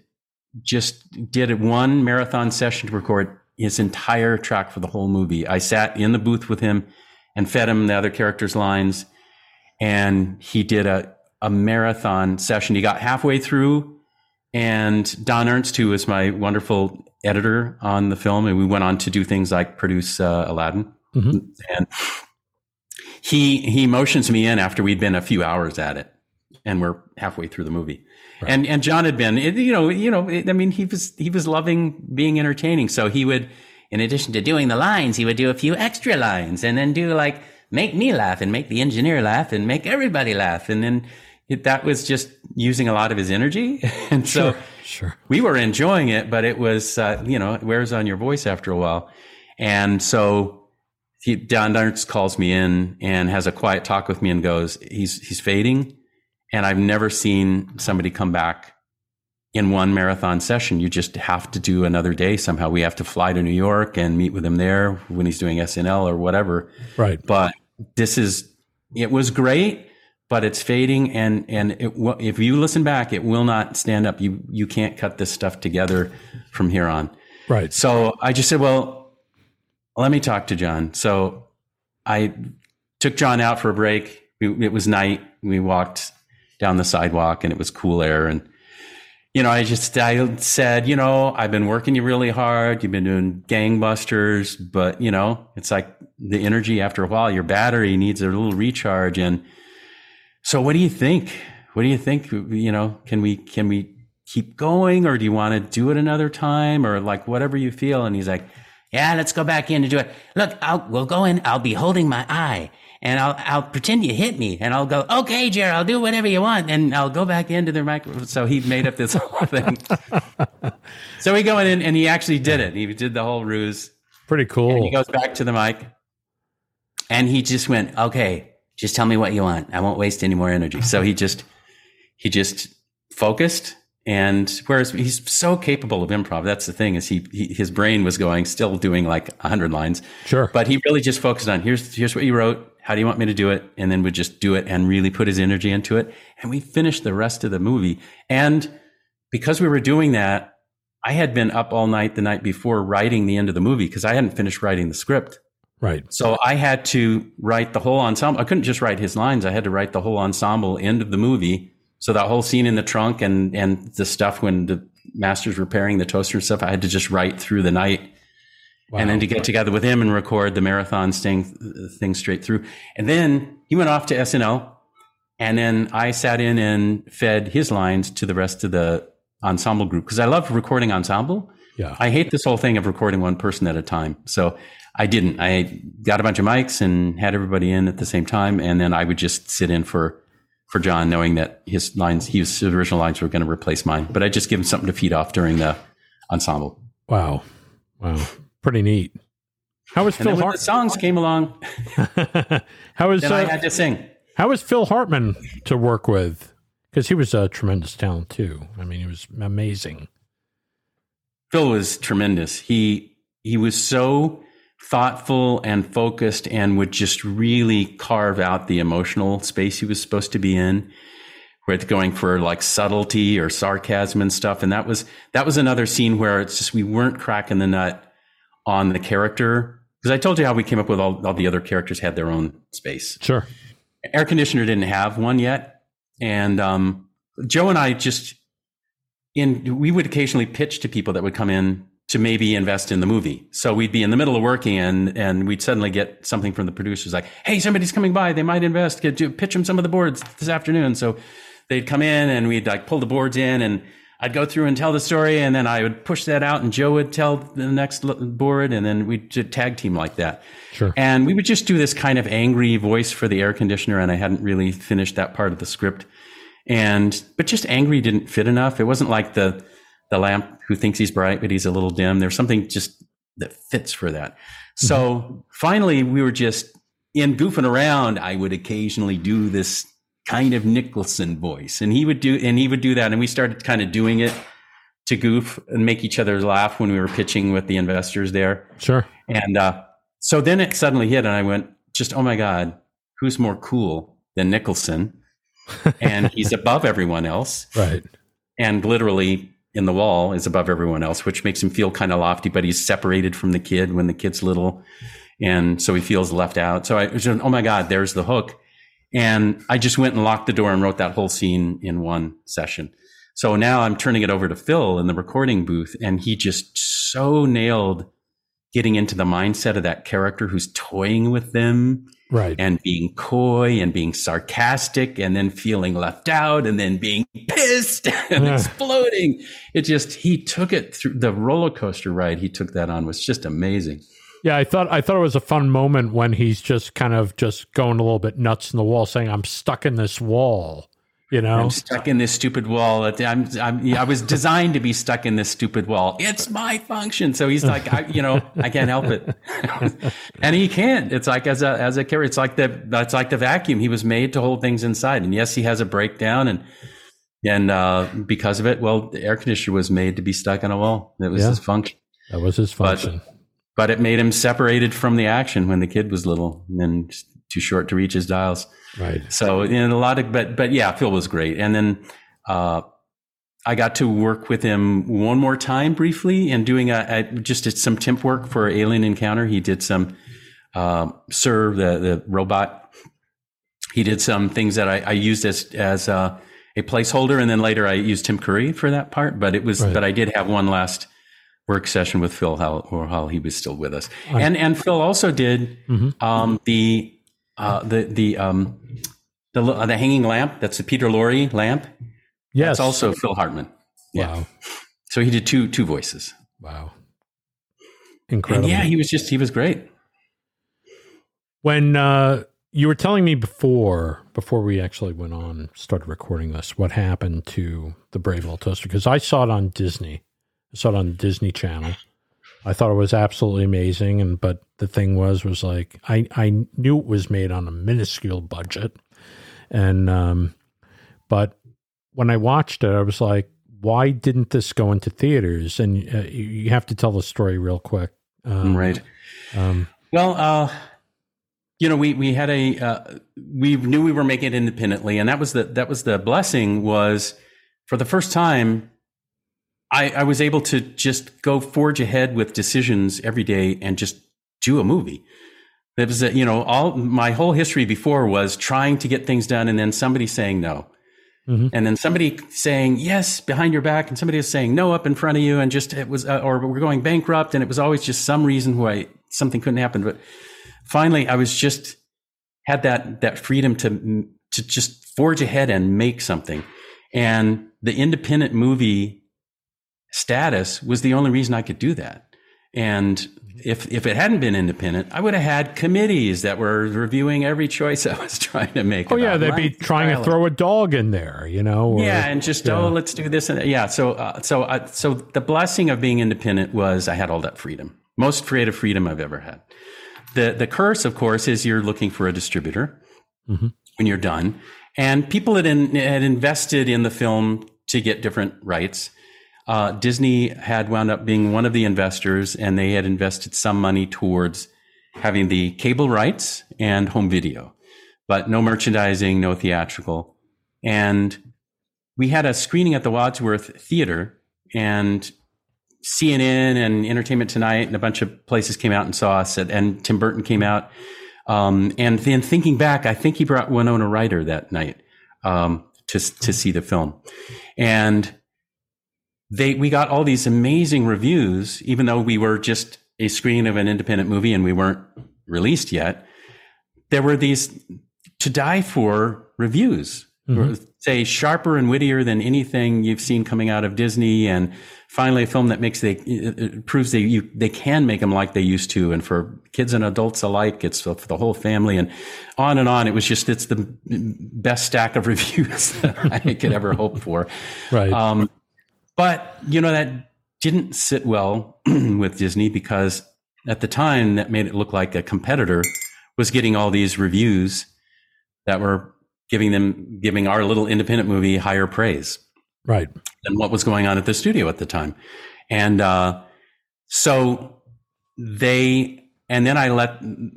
just did one marathon session to record his entire track for the whole movie. I sat in the booth with him and fed him the other characters' lines. And he did a, a marathon session. He got halfway through. And Don Ernst, who is my wonderful editor on the film, and we went on to do things like produce uh, Aladdin. Mm-hmm. And he he motions me in after we'd been a few hours at it, and we're halfway through the movie. Right. And and John had been, you know, you know, I mean, he was he was loving being entertaining. So he would, in addition to doing the lines, he would do a few extra lines, and then do like make me laugh, and make the engineer laugh, and make everybody laugh, and then it, that was just using a lot of his energy. And so sure, sure. we were enjoying it, but it was uh, you know, it wears on your voice after a while, and so. He, Don Ernst calls me in and has a quiet talk with me and goes, he's he's fading. And I've never seen somebody come back in one marathon session. You just have to do another day somehow. We have to fly to New York and meet with him there when he's doing S N L or whatever. Right. But this is, it was great, but it's fading. And, and it, if you listen back, it will not stand up. You, you can't cut this stuff together from here on. Right. So I just said, well, let me talk to John. So I took John out for a break. It was night. We walked down the sidewalk and it was cool air. And, you know, I just, I said, you know, I've been working you really hard. You've been doing gangbusters, but you know, it's like the energy after a while, your battery needs a little recharge. And so what do you think? What do you think? You know, can we, can we keep going, or do you want to do it another time, or like whatever you feel? And he's like, yeah, let's go back in and do it. Look, I'll, we'll go in. I'll be holding my eye, and I'll I'll pretend you hit me, and I'll go, okay, Jerry, I'll do whatever you want, and I'll go back into the microphone. So he made up this whole thing. So we go in, and he actually did it. He did the whole ruse. Pretty cool. And he goes back to the mic, and he just went, okay, just tell me what you want. I won't waste any more energy. So he just he just focused. And whereas he's so capable of improv, that's the thing, is he, he his brain was going, still doing like a hundred lines. Sure. But he really just focused on here's here's what you wrote. How do you want me to do it? And then would just do it and really put his energy into it. And we finished the rest of the movie. And because we were doing that, I had been up all night the night before writing the end of the movie because I hadn't finished writing the script. Right. So I had to write the whole ensemble. I couldn't just write his lines. I had to write the whole ensemble end of the movie. So that whole scene in the trunk and, and the stuff when the master's repairing the toaster and stuff, I had to just write through the night. Wow. And then to get together with him and record the marathon thing, thing straight through. And then he went off to S N L, and then I sat in and fed his lines to the rest of the ensemble group, because I love recording ensemble. Yeah. I hate this whole thing of recording one person at a time. So I didn't. I got a bunch of mics and had everybody in at the same time. And then I would just sit in for, for John, knowing that his lines, his original lines were going to replace mine. But I just give him something to feed off during the ensemble. Wow. Wow. Pretty neat. How was Phil Hartman? The songs came along. How was, then uh, I had to sing. How was Phil Hartman to work with? Because he was a tremendous talent, too. I mean, he was amazing. Phil was tremendous. He he was so thoughtful and focused and would just really carve out the emotional space he was supposed to be in, with going for like subtlety or sarcasm and stuff. And that was that was another scene where it's just we weren't cracking the nut on the character. Because I told you how we came up with all, all the other characters had their own space. Sure. Air Conditioner didn't have one yet. And um, Joe and I just... And we would occasionally pitch to people that would come in to maybe invest in the movie. So we'd be in the middle of working and, and we'd suddenly get something from the producers like, hey, somebody's coming by. They might invest. Get to pitch them some of the boards this afternoon. So they'd come in and we'd like pull the boards in and I'd go through and tell the story. And then I would push that out and Joe would tell the next board. And then we'd tag team like that. Sure. And we would just do this kind of angry voice for the air conditioner. And I hadn't really finished that part of the script. And, but just angry didn't fit enough. It wasn't like the, the lamp who thinks he's bright, but he's a little dim. There's something just that fits for that. So mm-hmm. Finally we were just in goofing around. I would occasionally do this kind of Nicholson voice and he would do, and he would do that. And we started kind of doing it to goof and make each other laugh when we were pitching with the investors there. Sure. And, uh, so then it suddenly hit and I went just, oh my God, who's more cool than Nicholson? And he's above everyone else. Right. And literally in the wall is above everyone else, which makes him feel kind of lofty, but he's separated from the kid when the kid's little. And so he feels left out. So I was just, oh my God, there's the hook. And I just went and locked the door and wrote that whole scene in one session. So now I'm turning it over to Phil in the recording booth. And he just so nailed getting into the mindset of that character who's toying with them. Right. And being coy and being sarcastic and then feeling left out and then being pissed and uh. exploding. It just, he took it through the roller coaster ride. He took that on was just amazing. Yeah. I thought, I thought it was a fun moment when he's just kind of just going a little bit nuts in the wall saying, I'm stuck in this wall, you know, I'm stuck in this stupid wall. I'm, I'm, I was designed to be stuck in this stupid wall. It's my function. So he's like, I, you know, I can't help it. And he can't. It's like as a, as a carrier, it's like the, that's like the vacuum. He was made to hold things inside. And yes, he has a breakdown and, and, uh, because of it, well, the air conditioner was made to be stuck on a wall. That was yeah, his function. That was his function. But, but it made him separated from the action when the kid was little and too short to reach his dials. Right. So in a lot of, but, but yeah, Phil was great. And then, uh, I got to work with him one more time briefly and doing a, I just did some temp work for Alien Encounter. He did some, um, uh, Sir, the, the robot. He did some things that I, I used as, as, uh, a placeholder. And then later I used Tim Curry for that part, but it was, right. but I did have one last work session with Phil while he was still with us. Right. And, and Phil also did, mm-hmm. um, the, Uh, the the um the uh, the hanging lamp, that's the Peter Lorre lamp. Yes, that's also Phil Hartman. Yeah. Wow. So he did two two voices. Wow. Incredible. And yeah, he was just he was great. When uh, you were telling me before before we actually went on and started recording this, what happened to The Brave Little Toaster? Because I saw it on Disney. I saw it on the Disney Channel. I thought it was absolutely amazing, and but the thing was, was like I, I knew it was made on a minuscule budget, and um, but when I watched it, I was like, why didn't this go into theaters? And uh, you, you have to tell the story real quick, um, right? Um, well, uh, you know, we we had a uh, we knew we were making it independently, and that was the that was the blessing was for the first time. I, I was able to just go forge ahead with decisions every day and just do a movie. That was, a, you know, all my whole history before was trying to get things done. And then somebody saying no, mm-hmm. and then somebody saying yes behind your back. And somebody was saying no up in front of you. And just, it was, uh, or we're going bankrupt. And it was always just some reason why something couldn't happen. But finally I was just had that, that freedom to, to just forge ahead and make something. And the independent movie status was the only reason I could do that. And if if it hadn't been independent, I would have had committees that were reviewing every choice I was trying to make. Oh yeah, they'd be trying to throw a dog in there, you know. Or, yeah, and just yeah. oh, let's do this and that. Yeah. So uh, so uh, so the blessing of being independent was I had all that freedom, most creative freedom I've ever had. The the curse, of course, is you're looking for a distributor mm-hmm. when you're done, and people had in, had invested in the film to get different rights. Uh, Disney had wound up being one of the investors, and they had invested some money towards having the cable rights and home video, but no merchandising, no theatrical. And we had a screening at the Wadsworth Theater, and C N N and Entertainment Tonight and a bunch of places came out and saw us, and Tim Burton came out. Um, and then thinking back, I think he brought Winona Ryder that night um, to to see the film. And They, we got all these amazing reviews, even though we were just a screening of an independent movie and we weren't released yet. There were these to die for reviews, mm-hmm. say sharper and wittier than anything you've seen coming out of Disney. And finally a film that makes they, it proves that you, they can make them like they used to. And for kids and adults alike, it's for the whole family and on and on. It was just, it's the best stack of reviews that I could ever hope for. Right. Um, But, you know, that didn't sit well with Disney, because at the time that made it look like a competitor was getting all these reviews that were giving them, giving our little independent movie higher praise. Right. Than what was going on at the studio at the time. And uh, so they, and then I let,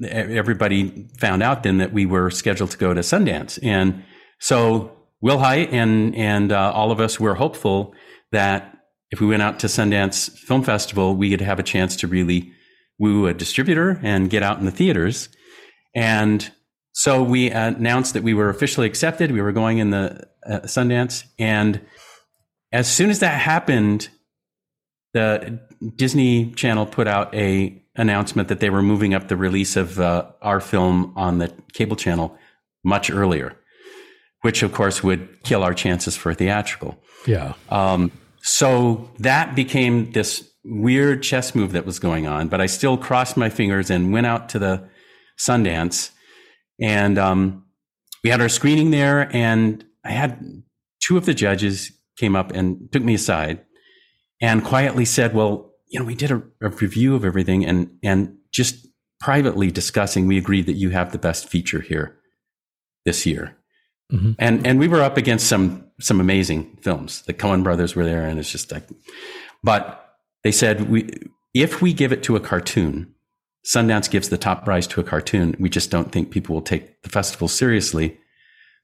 everybody found out then that we were scheduled to go to Sundance. And so Will Hite and, and uh, all of us were hopeful that if we went out to Sundance Film Festival, we could have a chance to really woo a distributor and get out in the theaters. And so we announced that we were officially accepted. We were going in the uh, Sundance. And as soon as that happened, the Disney Channel put out a announcement that they were moving up the release of uh, our film on the cable channel much earlier, which of course would kill our chances for theatrical. Yeah. Um, so that became this weird chess move that was going on, but I still crossed my fingers and went out to the Sundance, and um, we had our screening there, and I had two of the judges came up and took me aside and quietly said, well, you know, we did a, a review of everything, and, and just privately discussing, we agreed that you have the best feature here this year. Mm-hmm. And and we were up against some some amazing films. The Coen brothers were there, and it's just like, but they said, we if we give it to a cartoon, Sundance gives the top prize to a cartoon. We just don't think people will take the festival seriously,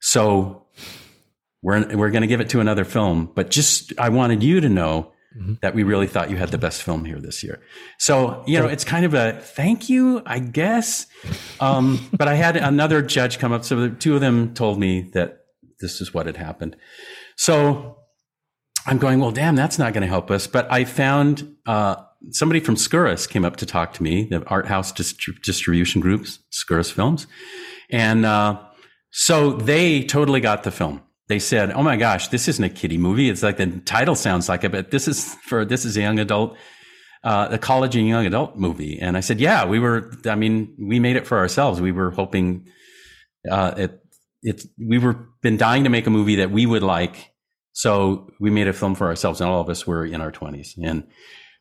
so we're we're going to give it to another film. But just I wanted you to know mm-hmm. that we really thought you had the best film here this year. So you know, it's kind of a thank you, I guess. Um, but I had another judge come up, so the two of them told me that this is what had happened. So I'm going, well, damn, that's not going to help us. But I found uh, somebody from Skouras came up to talk to me, the art house distri- distribution groups, Skouras Films, and uh, so they totally got the film. They said, oh my gosh, this isn't a kiddie movie. It's like the title sounds like it, but this is for, this is a young adult, uh, a college and young adult movie. And I said, yeah, we were, I mean, we made it for ourselves. We were hoping, uh, it, it, we were been dying to make a movie that we would like. So we made a film for ourselves, and all of us were in our twenties. And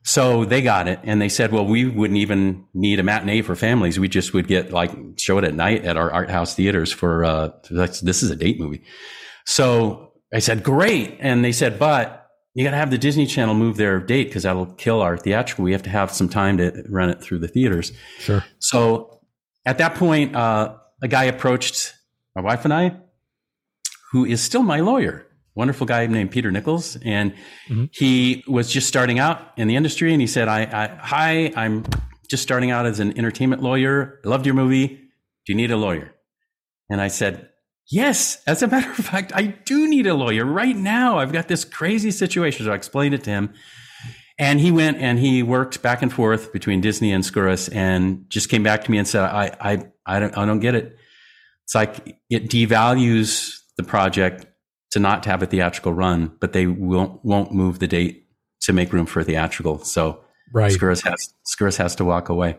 so they got it, and they said, well, we wouldn't even need a matinee for families. We just would get like, show it at night at our art house theaters for, uh, this is a date movie. So I said, great. And they said, but you got to have the Disney Channel move their date, because that'll kill our theatrical. We have to have some time to run it through the theaters. Sure. So at that point, uh, a guy approached my wife and I, who is still my lawyer, wonderful guy named Peter Nichols. And mm-hmm. he was just starting out in the industry. And he said, I, I, hi, I'm just starting out as an entertainment lawyer. I loved your movie. Do you need a lawyer? And I said, yes, as a matter of fact, I do need a lawyer right now. I've got this crazy situation. So I explained it to him, and he went and he worked back and forth between Disney and Skouras, and just came back to me and said, I, I, I don't, I don't get it. It's like it devalues the project to not have a theatrical run, but they won't, won't move the date to make room for theatrical. So right. Skouras has Skouras has to walk away.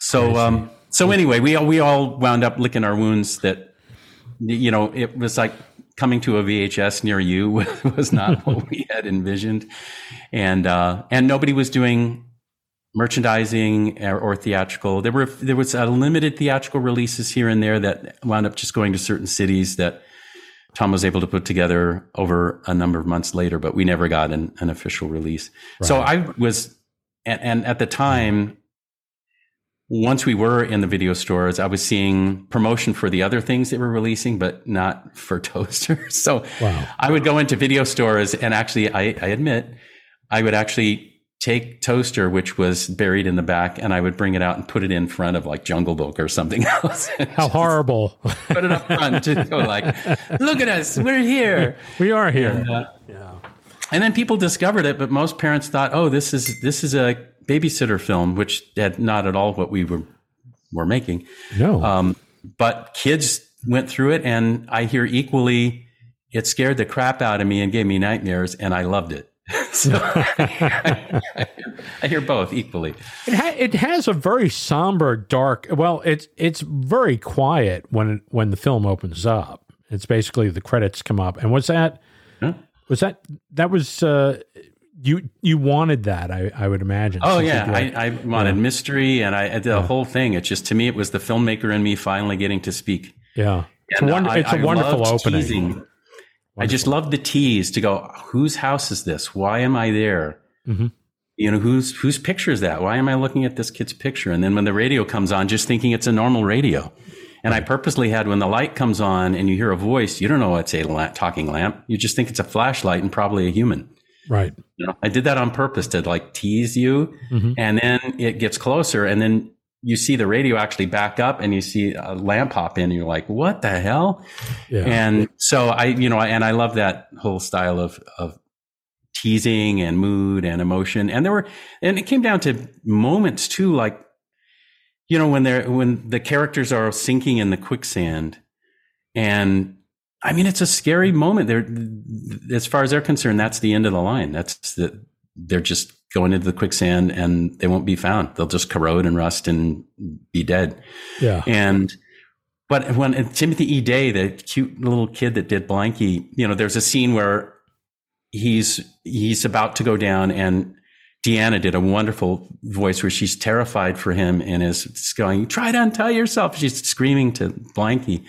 So um, so anyway, we all, we all wound up licking our wounds that, you know, it was like coming to a V H S near you was not what we had envisioned. And uh, and nobody was doing merchandising or, or theatrical. There were there was a limited theatrical releases here and there that wound up just going to certain cities that Tom was able to put together over a number of months later, but we never got an, an official release. Right. So I was, and, and at the time, once we were in the video stores, I was seeing promotion for the other things that were releasing, but not for toasters. So wow. I would go into video stores and actually, I, I admit, I would actually take Toaster, which was buried in the back, and I would bring it out and put it in front of like Jungle Book or something else. How horrible. Put it up front to go like, look at us, we're here. We are here. And, uh, yeah. and then people discovered it, but most parents thought, oh, this is this is a babysitter film, which had not at all what we were, were making. No. Um, but kids went through it, and I hear equally, it scared the crap out of me and gave me nightmares, and I loved it. So I, I, I hear both equally. It, ha- it has a very somber, dark. Well, it's it's very quiet when when the film opens up. It's basically the credits come up, and was that huh? was that that was uh, you you wanted that? I, I would imagine. Oh yeah, like, I, I wanted yeah. mystery, and I the yeah. whole thing. It's just to me, it was the filmmaker in me finally getting to speak. Yeah, it's and a, wonder, I, it's a I wonderful opening. Teasing. Wonderful. I just love the tease to go, whose house is this? Why am I there? Mm-hmm. You know, whose whose picture is that? Why am I looking at this kid's picture? And then when the radio comes on, just thinking it's a normal radio. And right. I purposely had when the light comes on and you hear a voice, you don't know it's a la- talking lamp. You just think it's a flashlight and probably a human. Right. You know, I did that on purpose to like tease you. Mm-hmm. And then it gets closer and then you see the radio actually back up and you see a lamp pop in and you're like, what the hell? Yeah. And so I, you know, and I love that whole style of, of teasing and mood and emotion. And there were, and it came down to moments too, like, you know, when they're, when the characters are sinking in the quicksand and I mean, it's a scary moment there. As far as they're concerned, that's the end of the line. That's the, they're just going into the quicksand and they won't be found. They'll just corrode and rust and be dead. Yeah. And, but when and Timothy E. Day, the cute little kid that did Blanky, you know, there's a scene where he's, he's about to go down and Deanna did a wonderful voice where she's terrified for him and is going, try to untie yourself. She's screaming to Blanky.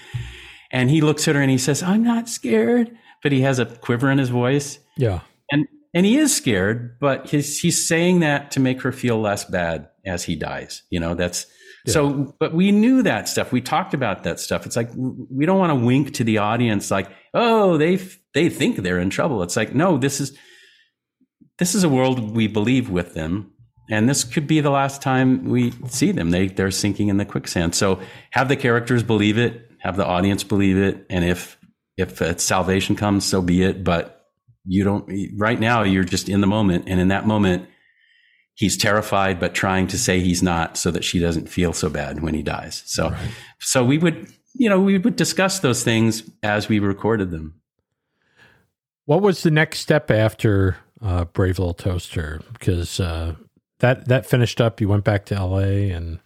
And he looks at her and he says, I'm not scared, but he has a quiver in his voice. Yeah. And, And he is scared, but he's, he's saying that to make her feel less bad as he dies. You know, that's yeah. so, but we knew that stuff. We talked about that stuff. It's like, we don't want to wink to the audience like, oh, they, they think they're in trouble. It's like, no, this is, this is a world we believe with them. And this could be the last time we see them. They, they're sinking in the quicksand. So have the characters believe it, have the audience believe it. And if, if it's salvation comes, so be it. But you don't right now, you're just in the moment. And in that moment, he's terrified, but trying to say he's not so that she doesn't feel so bad when he dies. So, right. so we would, you know, we would discuss those things as we recorded them. What was the next step after uh, Brave Little Toaster? Because uh, that, that finished up, you went back to L A and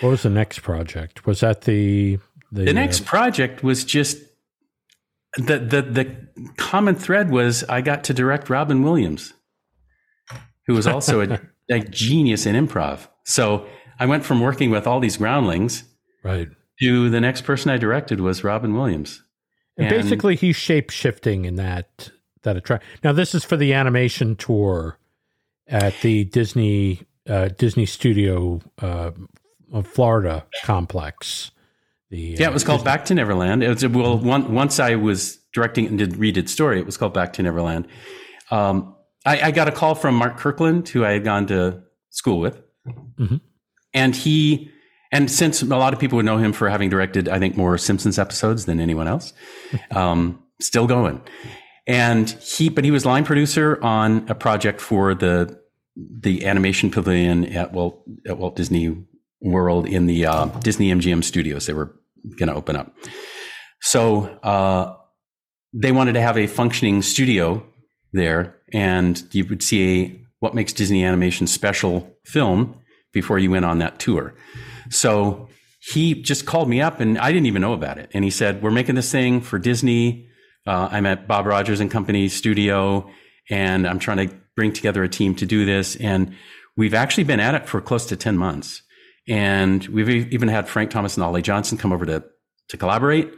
what was the next project? Was that the, the, the next uh, project was just, The, the the common thread was I got to direct Robin Williams, who was also a, a genius in improv. So I went from working with all these groundlings right. to the next person I directed was Robin Williams. And, and basically he's shape-shifting in that that attract. Now this is for the animation tour at the Disney uh, Disney Studio uh, Florida complex. The, yeah, uh, it was called Back to Neverland. It was, well, one, once I was directing and did redid story, it was called Back to Neverland. Um, I, I got a call from Mark Kirkland, who I had gone to school with, mm-hmm. and he, and since a lot of people would know him for having directed, I think more Simpsons episodes than anyone else, um, still going. And he, but he was line producer on a project for the the animation pavilion at Walt at Walt Disney World in the uh, Disney M G M studios. They were going to open up. So uh, they wanted to have a functioning studio there. and you would see a What Makes Disney Animation Special film before you went on that tour. So he just called me up, and I didn't even know about it. And he said, we're making this thing for Disney. Uh, I'm at Bob Rogers and Company's studio, and I'm trying to bring together a team to do this. And we've actually been at it for close to ten months. And we've even had Frank Thomas and Ollie Johnson come over to, to collaborate.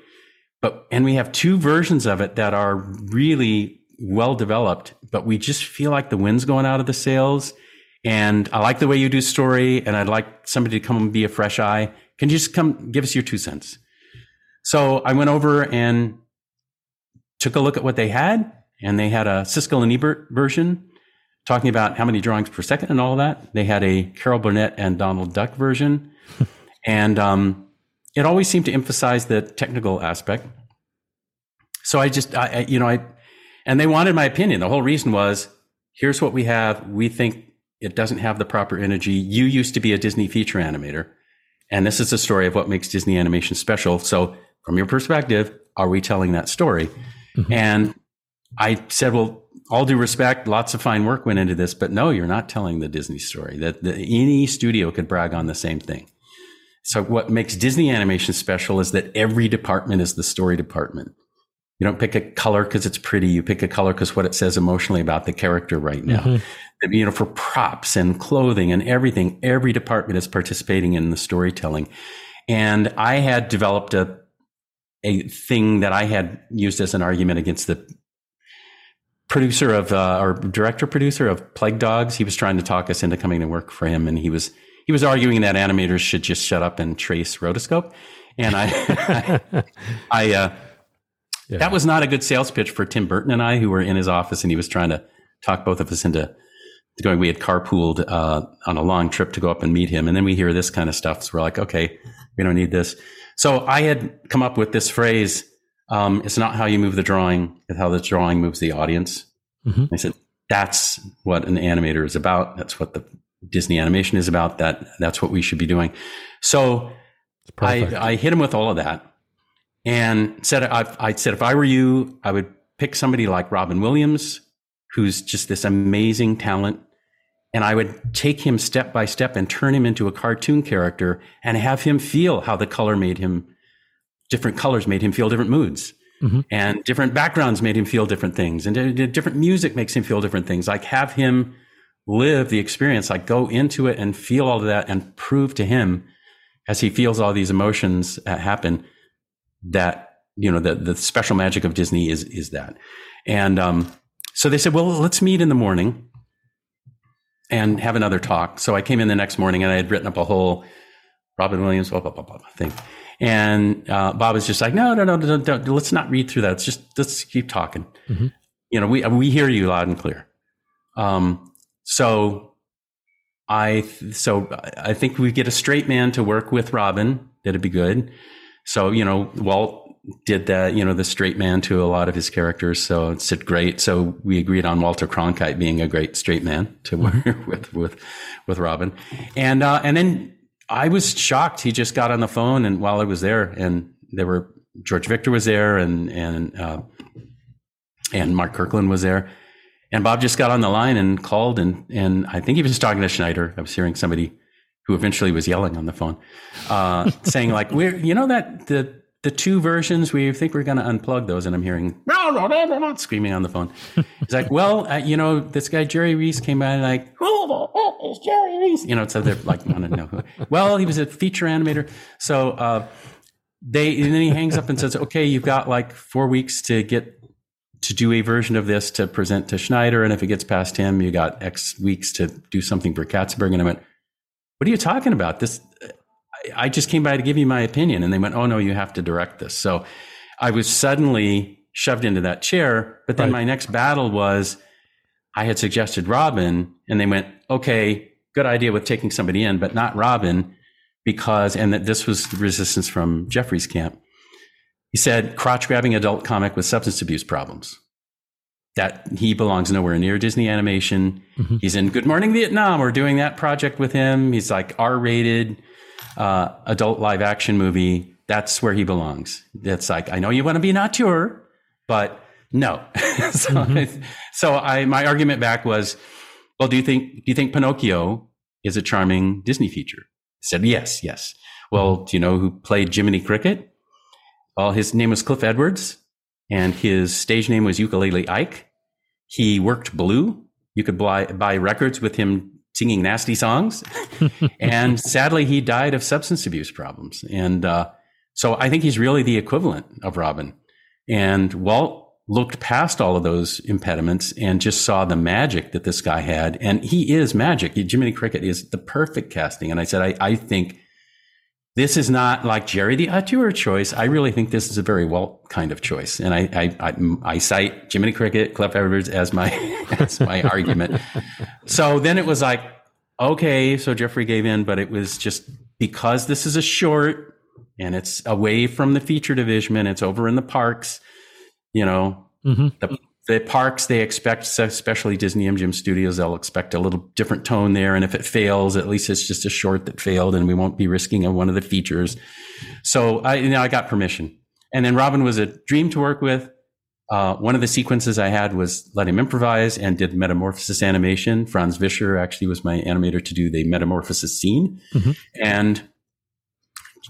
But, and we have two versions of it that are really well developed, but we just feel like the wind's going out of the sails. And I like the way you do story, and I'd like somebody to come and be a fresh eye. Can you just come give us your two cents? So I went over and took a look at what they had, and they had a Siskel and Ebert version talking about how many drawings per second and all that. They had a Carol Burnett and Donald Duck version. And um, it always seemed to emphasize the technical aspect. So I just, I, I you know, I, and they wanted my opinion. The whole reason was, here's what we have. We think it doesn't have the proper energy. You used to be a Disney feature animator, and this is the story of what makes Disney animation special. So from your perspective, are we telling that story? Mm-hmm. And I said, well, all due respect, lots of fine work went into this, but no, you're not telling the Disney story. That the, any studio could brag on the same thing. So what makes Disney animation special is that every department is the story department. You don't pick a color because it's pretty. You pick a color because what it says emotionally about the character right now. Mm-hmm. You know, for props and clothing and everything, every department is participating in the storytelling. And I had developed a a thing that I had used as an argument against the producer of uh, or director producer of Plague Dogs. He was trying to talk us into coming to work for him, and he was he was arguing that animators should just shut up and trace rotoscope. And I, I, I uh, Yeah. That was not a good sales pitch for Tim Burton and I, who were in his office, and he was trying to talk both of us into going. We had carpooled uh, on a long trip to go up and meet him. And then we hear this kind of stuff. So we're like, okay, we don't need this. So I had come up with this phrase. Um, it's not how you move the drawing, it's how the drawing moves the audience. Mm-hmm. I said, that's what an animator is about. That's what the Disney animation is about. That That's what we should be doing. So I, I hit him with all of that. And said, I, I said, if I were you, I would pick somebody like Robin Williams, who's just this amazing talent. And I would take him step by step and turn him into a cartoon character and have him feel how the color made him, different colors made him feel different moods. Mm-hmm. And different backgrounds made him feel different things. And d- d- different music makes him feel different things. Like have him live the experience, like go into it and feel all of that and prove to him as he feels all these emotions uh, happen. That, you know, the, the special magic of Disney is, is that. And um, so they said, well, let's meet in the morning and have another talk. So I came in the next morning, and I had written up a whole Robin Williams, blah, blah, blah, blah thing. And uh, Bob was just like, no, no, no, no, no, let's not read through that. It's just, let's keep talking. Mm-hmm. You know, we, we hear you loud and clear. Um, so I, so I think we get a straight man to work with Robin. That'd be good. So, you know, Walt did that, you know, the straight man to a lot of his characters. So it's great. So we agreed on Walter Cronkite being a great straight man to work with, with, with Robin. And, uh, and then I was shocked. He just got on the phone, and while I was there, and there were, George Victor was there, and, and, uh, and Mark Kirkland was there, and Bob just got on the line and called. And, and I think he was talking to Schneider. I was hearing somebody who eventually was yelling on the phone, uh, saying like, we're, you know, that the, the two versions, we think we're going to unplug those. And I'm hearing screaming on the phone. He's like, well, uh, you know, this guy, Jerry Rees, came by and like, who the heck is Jerry Rees? You know, so they're like, I don't know who. Well, he was a feature animator. So uh, they, and then he hangs up and says, okay, you've got like four weeks to get, to do a version of this to present to Schneider. And if it gets past him, you got X weeks to do something for Katzenberg. And I went, what are you talking about? This, I just came by to give you my opinion. And they went, oh no, you have to direct this. So I was suddenly shoved into that chair. But then right. My next battle was, I had suggested Robin, and they went, okay, good idea with taking somebody in, but not Robin, because, and that this was resistance from Jeffrey's camp. He said, crotch grabbing adult comic with substance abuse problems. That he belongs nowhere near Disney animation. Mm-hmm. He's in Good Morning Vietnam. We're doing that project with him. He's like R-rated uh, adult live action movie. That's where he belongs. That's like, I know you want to be an auteur, but no. so, mm-hmm. I, so I, my argument back was, well, do you think, do you think Pinocchio is a charming Disney feature? He said, yes, yes. Well, do you know who played Jiminy Cricket? Well, his name was Cliff Edwards, and his stage name was Ukulele Ike. He worked blue. You could buy, buy records with him singing nasty songs. And sadly, he died of substance abuse problems. And uh, so I think he's really the equivalent of Robin. And Walt looked past all of those impediments and just saw the magic that this guy had. And he is magic. Jiminy Cricket is the perfect casting. And I said, I, I think this is not like Jerry the auteur choice. I really think this is a very Walt kind of choice. And I I, I, I cite Jiminy Cricket, Cliff Edwards as my, as my argument. So then it was like, okay, so Jeffrey gave in, but it was just because this is a short and it's away from the feature division and it's over in the parks. You know, mm-hmm. the, the parks, they expect, especially Disney M G M Studios, they'll expect a little different tone there. And if it fails, at least it's just a short that failed and we won't be risking a, one of the features. So I, you know, I got permission. And then Robin was a dream to work with. Uh, one of the sequences I had was let him improvise and did metamorphosis animation. Franz Vischer actually was my animator to do the metamorphosis scene. Mm-hmm. And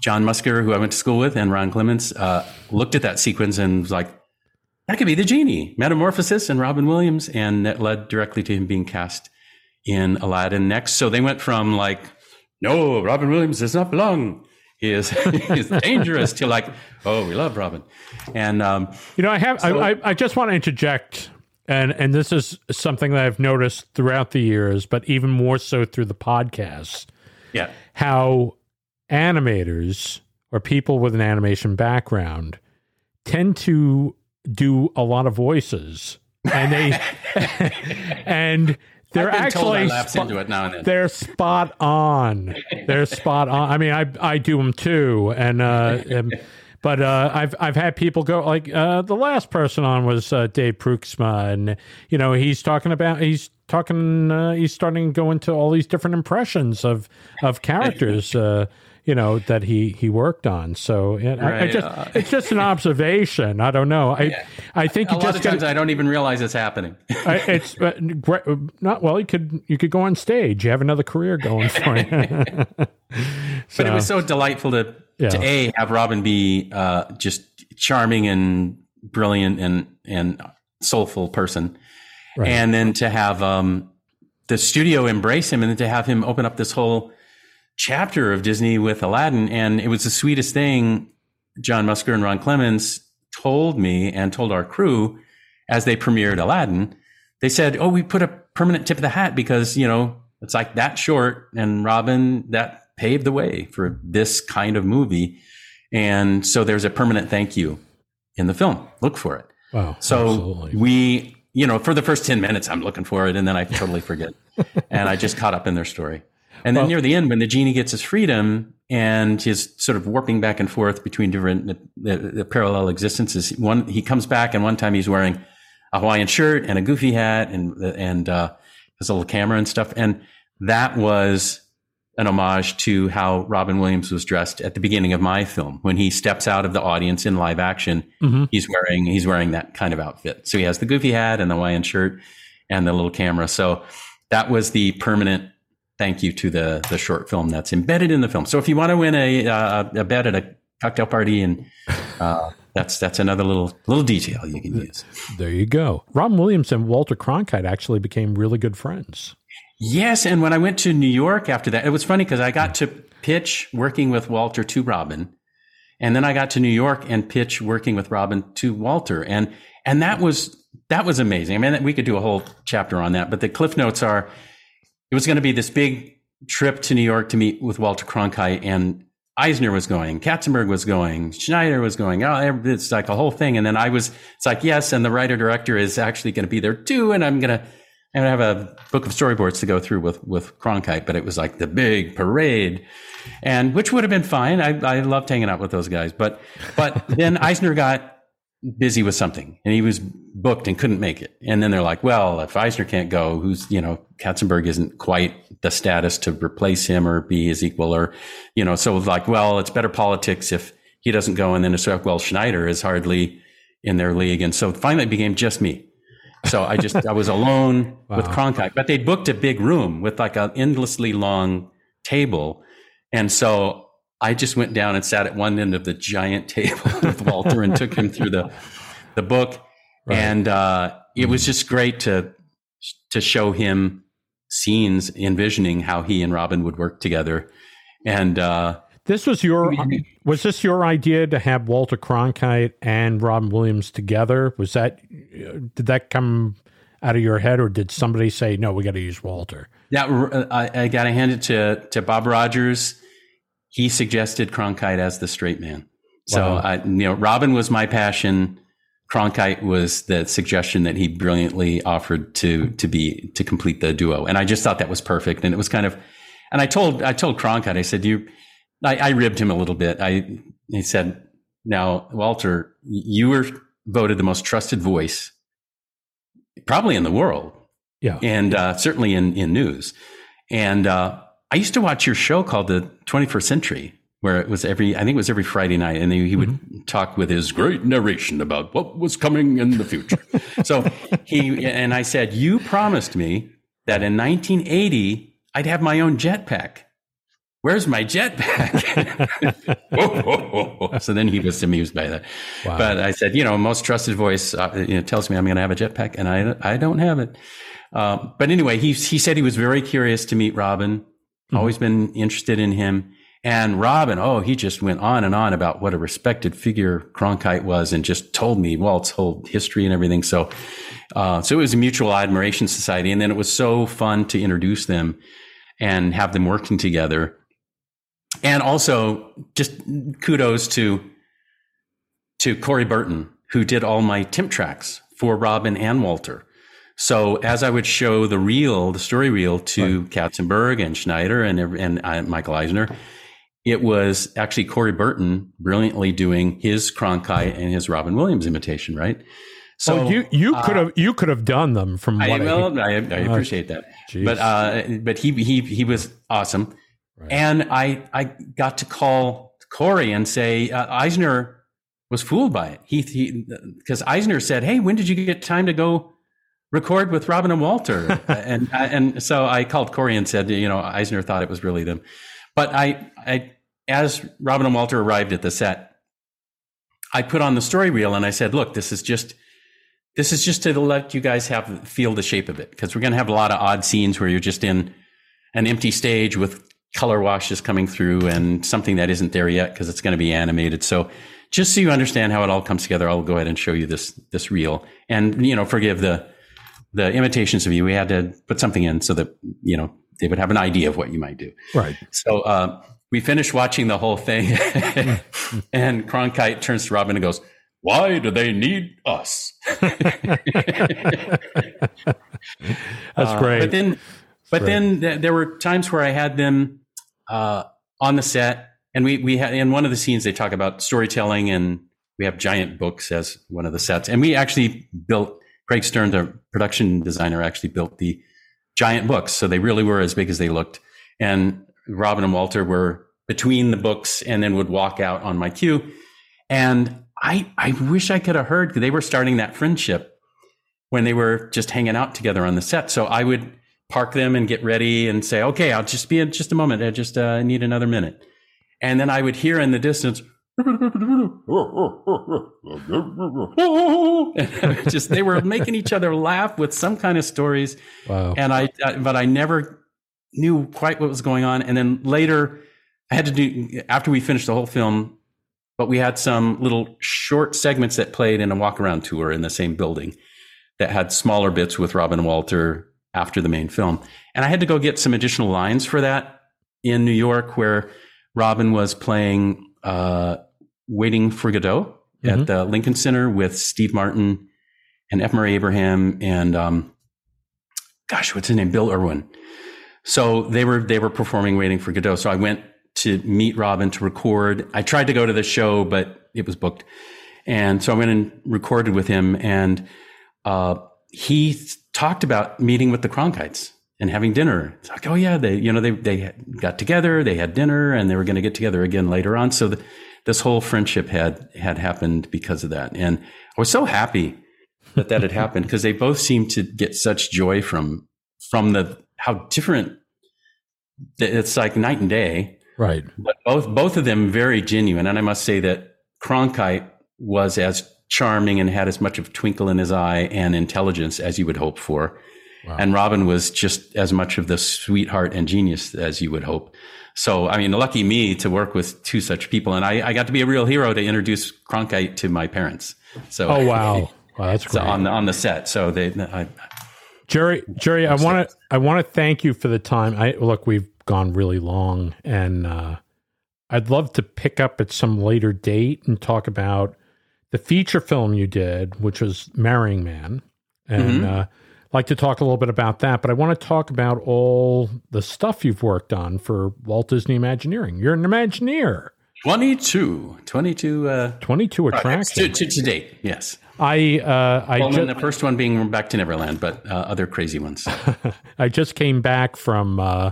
John Musker, who I went to school with, and Ron Clements uh, looked at that sequence and was like, that could be the genie, metamorphosis, and Robin Williams. And that led directly to him being cast in Aladdin next. So they went from like, no, Robin Williams does not belong. He is, he is dangerous to like, oh, we love Robin. And, um, you know, I have, so, I, I, I just want to interject. And, and this is something that I've noticed throughout the years, but even more so through the podcast. Yeah. How animators or people with an animation background tend to do a lot of voices, and they and they're actually spo- they're spot on. They're spot on. I mean, I I do them too, and uh, and, but uh, I've I've had people go like uh, the last person on was uh, Dave Pruxma, and you know he's talking about he's talking uh, he's starting to go into all these different impressions of of characters. Uh, you know, that he, he worked on. So it, right, I, I just, uh, it's just an observation. I don't know. I, yeah. I think a you lot just of times gotta, I don't even realize it's happening. I, it's uh, not, well, you could, you could go on stage. You have another career going for you. So, but it was so delightful to, yeah. to A, have Robin be uh, just charming and brilliant and, and soulful person. Right. And then to have um, the studio embrace him, and then to have him open up this whole chapter of Disney with Aladdin. And it was the sweetest thing. John Musker and Ron Clements told me and told our crew as they premiered Aladdin, they said, oh, we put a permanent tip of the hat because, you know, it's like that short and Robin that paved the way for this kind of movie. And so there's a permanent thank you in the film. Look for it. Wow. So absolutely. we, you know, for the first ten minutes, I'm looking for it. And then I totally forget. And I just caught up in their story. And then well, near the end, when the genie gets his freedom and his sort of warping back and forth between different the, the, the parallel existences, one he comes back and one time he's wearing a Hawaiian shirt and a goofy hat and and uh, his little camera and stuff. And that was an homage to how Robin Williams was dressed at the beginning of my film. When he steps out of the audience in live action, mm-hmm. he's wearing he's wearing that kind of outfit. So he has the goofy hat and the Hawaiian shirt and the little camera. So that was the permanent thank you to the the short film that's embedded in the film. So if you want to win a uh, a bet at a cocktail party, and uh, that's that's another little little detail you can use. There you go. Robin Williams and Walter Cronkite actually became really good friends. Yes, and when I went to New York after that, it was funny because I got to pitch working with Walter to Robin, and then I got to New York and pitch working with Robin to Walter, and and that was that was amazing. I mean, we could do a whole chapter on that, but the cliff notes are, it was going to be this big trip to New York to meet with Walter Cronkite, and Eisner was going, Katzenberg was going, Schneider was going. Oh, it's like a whole thing. And then I was, it's like, yes. And the writer director is actually going to be there too. And I'm going to, I'm going to have a book of storyboards to go through with, with Cronkite, but it was like the big parade, and which would have been fine. I, I loved hanging out with those guys, but, but then Eisner got busy with something and he was booked and couldn't make it. And then they're like, well, if Eisner can't go, who's, you know, Katzenberg isn't quite the status to replace him or be his equal, or, you know, so like, well, it's better politics if he doesn't go. And then it's like, well, Schneider is hardly in their league. And so finally it became just me. So I just, I was alone wow. with Cronkite, but they booked a big room with like an endlessly long table. And so I just went down and sat at one end of the giant table with Walter and took him through the, the book. Right. And uh, it mm-hmm. was just great to, to show him scenes envisioning how he and Robin would work together. And uh, this was your, was this your idea to have Walter Cronkite and Robin Williams together? Was that, did that come out of your head, or did somebody say, no, we got to use Walter? Yeah. I, I got to hand it to, to Bob Rogers. He suggested Cronkite as the straight man. So wow. I, you know, Robin was my passion. Cronkite was the suggestion that he brilliantly offered to, to be, to complete the duo. And I just thought that was perfect. And it was kind of, and I told, I told Cronkite, I said, you, I, I ribbed him a little bit. I, he said, now, Walter, you were voted the most trusted voice probably in the world. Yeah. And, uh, certainly in, in news. And, uh, I used to watch your show called The twenty-first Century, where it was every, I think it was every Friday night, and he would mm-hmm. talk with his great narration about what was coming in the future. So he, and I said, you promised me that in nineteen eighty, I'd have my own jetpack. Where's my jetpack? whoa, whoa, whoa. So then he was amused by that. Wow. But I said, you know, most trusted voice uh, you know, tells me I'm going to have a jetpack, and I, I don't have it. Uh, but anyway, he, he said he was very curious to meet Robin. Mm-hmm. Always been interested in him. And Robin, oh, he just went on and on about what a respected figure Cronkite was, and just told me Walt's whole history and everything. So, uh, so it was a mutual admiration society. And then it was so fun to introduce them and have them working together. And also just kudos to, to Corey Burton, who did all my temp tracks for Robin and Walter. So as I would show the reel, the story reel to right. Katzenberg and Schneider and and I, Michael Eisner, it was actually Corey Burton brilliantly doing his Cronkite and his Robin Williams imitation, right? So oh, you you uh, could have you could have done them from. I, what well, I, I, I appreciate that, geez. but uh, but he he he was awesome, right. And I I got to call Corey and say uh, Eisner was fooled by it. He he because Eisner said, "Hey, when did you get time to go record with Robin and Walter?" and and so I called Corey and said, you know, Eisner thought it was really them. But I, I, as Robin and Walter arrived at the set, I put on the story reel and I said, look, this is just, this is just to let you guys have feel the shape of it, because we're going to have a lot of odd scenes where you're just in an empty stage with color washes coming through and something that isn't there yet because it's going to be animated. So just so you understand how it all comes together, I'll go ahead and show you this this reel, and you know, forgive the. The imitations of you. We had to put something in so that, you know, they would have an idea of what you might do. Right. So uh, we finished watching the whole thing, and Cronkite turns to Robin and goes, "Why do they need us?" That's great. Uh, but then, That's but great. then th- there were times where I had them uh, on the set, and we we had in one of the scenes they talk about storytelling, and we have giant books as one of the sets, and we actually built. Craig Stern, the production designer, actually built the giant books. So they really were as big as they looked. And Robin and Walter were between the books and then would walk out on my cue. And I, I wish I could have heard, they were starting that friendship when they were just hanging out together on the set. So I would park them and get ready and say, okay, I'll just be in just a moment. I just uh, need another minute. And then I would hear in the distance, just they were making each other laugh with some kind of stories. Wow. And I, I but I never knew quite what was going on. And then later I had to do, after we finished the whole film, but we had some little short segments that played in a walk around tour in the same building that had smaller bits with Robin and Walter after the main film. And I had to go get some additional lines for that in New York, where Robin was playing uh Waiting for Godot at mm-hmm. the Lincoln Center with Steve Martin and F. Murray Abraham and, um, gosh, what's his name? Bill Irwin. So they were, they were performing Waiting for Godot. So I went to meet Robin to record. I tried to go to the show, but it was booked. And so I went and recorded with him. And, uh, he talked about meeting with the Cronkites and having dinner. It's like, oh yeah, they, you know, they, they got together, they had dinner, and they were going to get together again later on. So the, this whole friendship had had happened because of that. And I was so happy that that had happened, because they both seemed to get such joy from from the how different. It's like night and day. Right. But both both of them very genuine. And I must say that Cronkite was as charming and had as much of a twinkle in his eye and intelligence as you would hope for. Wow. And Robin was just as much of the sweetheart and genius as you would hope. So, I mean, lucky me to work with two such people. And I, I got to be a real hero to introduce Cronkite to my parents. So, oh, wow. Wow, that's great. So on, the, on the set. So they, I, Jerry, Jerry, I want to, I want to thank you for the time. I look, we've gone really long, and uh, I'd love to pick up at some later date and talk about the feature film you did, which was Marrying Man. And, mm-hmm. uh, like to talk a little bit about that, but I want to talk about all the stuff you've worked on for Walt Disney Imagineering. You're an Imagineer. twenty-two, twenty-two, uh, twenty-two attractions to, to, to date. Yes, I. Uh, I well, ju- the first one being Back to Neverland, but uh, other crazy ones. I just came back from uh,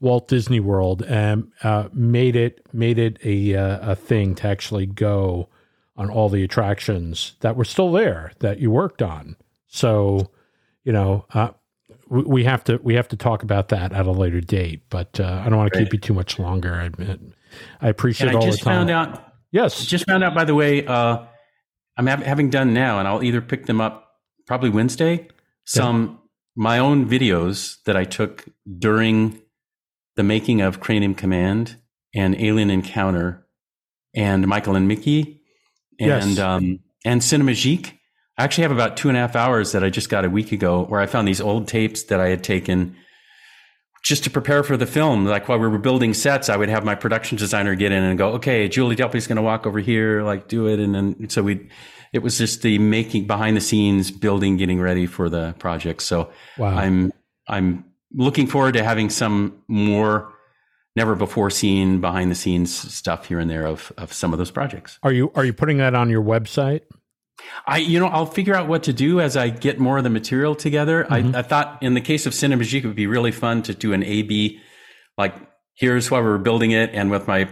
Walt Disney World and uh, made it made it a uh, a thing to actually go on all the attractions that were still there that you worked on. So. You know, uh, we, we have to we have to talk about that at a later date, but uh, I don't want to keep you too much longer. I admit. I appreciate and I all just the time. Found out, yes, just found out. By the way, uh, I'm ha- having done now, and I'll either pick them up probably Wednesday. Some yeah. my own videos that I took during the making of Cranium Command and Alien Encounter and Michael and Mickey and yes. um, and Cinemagique. I actually have about two and a half hours that I just got a week ago where I found these old tapes that I had taken just to prepare for the film. Like while we were building sets, I would have my production designer get in and go, okay, Julie Delpy's going to walk over here, like do it. And then, so we, it was just the making behind the scenes building, getting ready for the project. So wow. I'm, I'm looking forward to having some more never before seen behind the scenes stuff here and there of, of some of those projects. Are you, are you putting that on your website? I, you know, I'll figure out what to do as I get more of the material together. Mm-hmm. I, I thought in the case of Cinemagique, it would be really fun to do an A B, like here's why we were building it. And with my,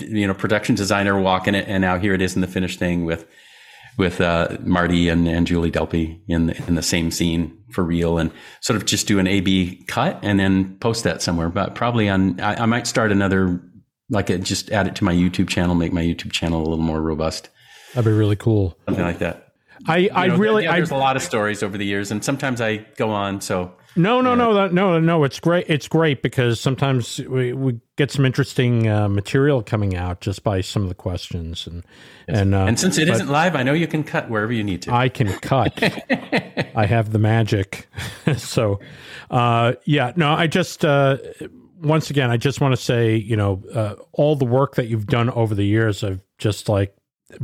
you know, production designer walking it. And now here it is in the finished thing with, with uh, Marty and, and Julie Delpy in the, in the same scene for real, and sort of just do an A B cut and then post that somewhere. But probably on, I, I might start another, like a, just add it to my YouTube channel, make my YouTube channel a little more robust. That'd be really cool. Something like that. I, you know, I really, yeah, there's I, a lot of stories over the years, and sometimes I go on. So no, no, yeah. no, no, no. It's great. It's great because sometimes we, we get some interesting uh, material coming out just by some of the questions, and yes. and uh, and since it isn't live, I know you can cut wherever you need to. I can cut. I have the magic. So, uh, yeah, no, I just. Uh, once again, I just want to say, you know, uh, all the work that you've done over the years, I've just like.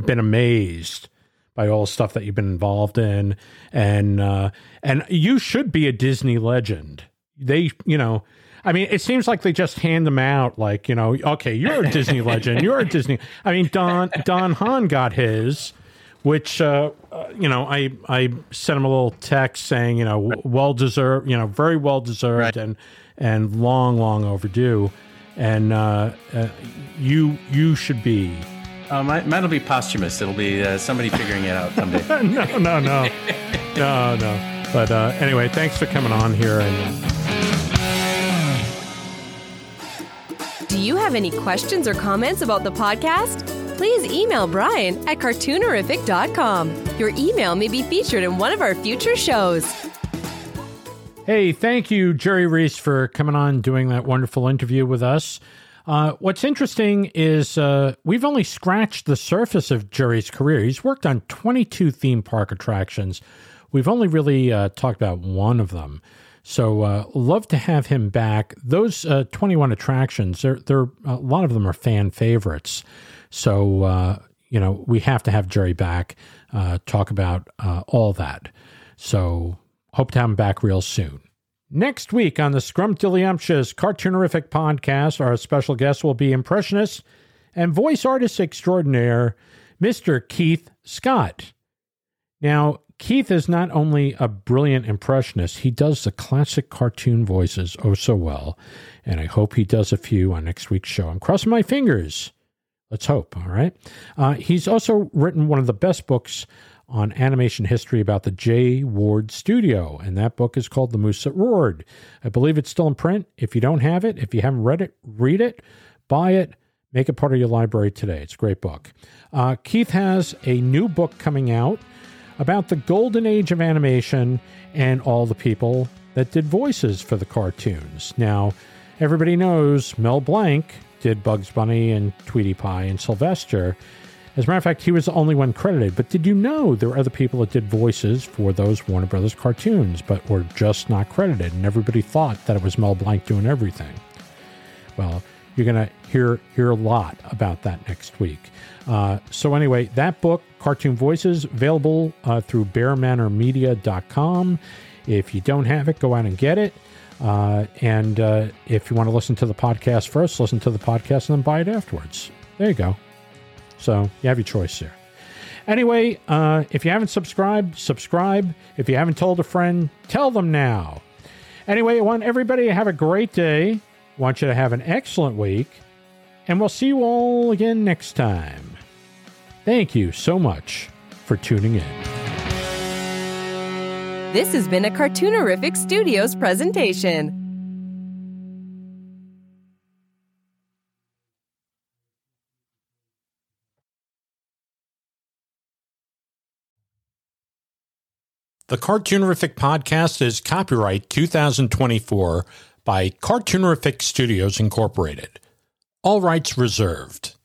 been amazed by all the stuff that you've been involved in, and uh, and you should be a Disney legend. They, you know, I mean, it seems like they just hand them out, like, you know, okay, you're a Disney legend, you're a Disney. I mean, Don Don Hahn got his, which uh, uh, you know, I I sent him a little text saying, you know, well deserved, you know, very well deserved, right. and and long long overdue, and uh, uh, you you should be. Uh, mine, mine'll be posthumous. It'll be uh, somebody figuring it out someday. no, no, no, no, no. But uh, anyway, thanks for coming on here. And do you have any questions or comments about the podcast? Please email Brian at cartoonerific dot com. Your email may be featured in one of our future shows. Hey, thank you, Jerry Rees, for coming on, doing that wonderful interview with us. Uh, what's interesting is uh, we've only scratched the surface of Jerry's career. He's worked on twenty-two theme park attractions. We've only really uh, talked about one of them. So uh, love to have him back. Those uh, twenty-one attractions, they're, they're, a lot of them are fan favorites. So, uh, you know, we have to have Jerry back, uh, talk about uh, all that. So hope to have him back real soon. Next week on the Scrumptiouliumptious Cartoonerific Podcast, our special guest will be impressionist and voice artist extraordinaire, Mister Keith Scott. Now, Keith is not only a brilliant impressionist, he does the classic cartoon voices oh so well, and I hope he does a few on next week's show. I'm crossing my fingers. Let's hope, all right? Uh, he's also written one of the best books on animation history about the J. Ward Studio, and that book is called The Moose That Roared. I believe it's still in print. If you don't have it, if you haven't read it, read it, buy it, make it part of your library today. It's a great book. Uh, Keith has a new book coming out about the golden age of animation and all the people that did voices for the cartoons. Now, everybody knows Mel Blanc did Bugs Bunny and Tweety Pie and Sylvester. As a matter of fact, he was the only one credited. But did you know there were other people that did voices for those Warner Brothers cartoons, but were just not credited? And everybody thought that it was Mel Blanc doing everything. Well, you're going to hear hear a lot about that next week. Uh, so anyway, that book, Cartoon Voices, available uh, through bear manor media dot com. If you don't have it, go out and get it. Uh, and uh, if you want to listen to the podcast first, listen to the podcast and then buy it afterwards. There you go. So you have your choice there. Anyway, uh, if you haven't subscribed, subscribe. If you haven't told a friend, tell them now. Anyway, I want everybody to have a great day. I want you to have an excellent week. And we'll see you all again next time. Thank you so much for tuning in. This has been a Cartoonerific Studios presentation. The Cartoonerific Podcast is copyright two thousand twenty-four by Cartoonerific Studios Incorporated. All rights reserved.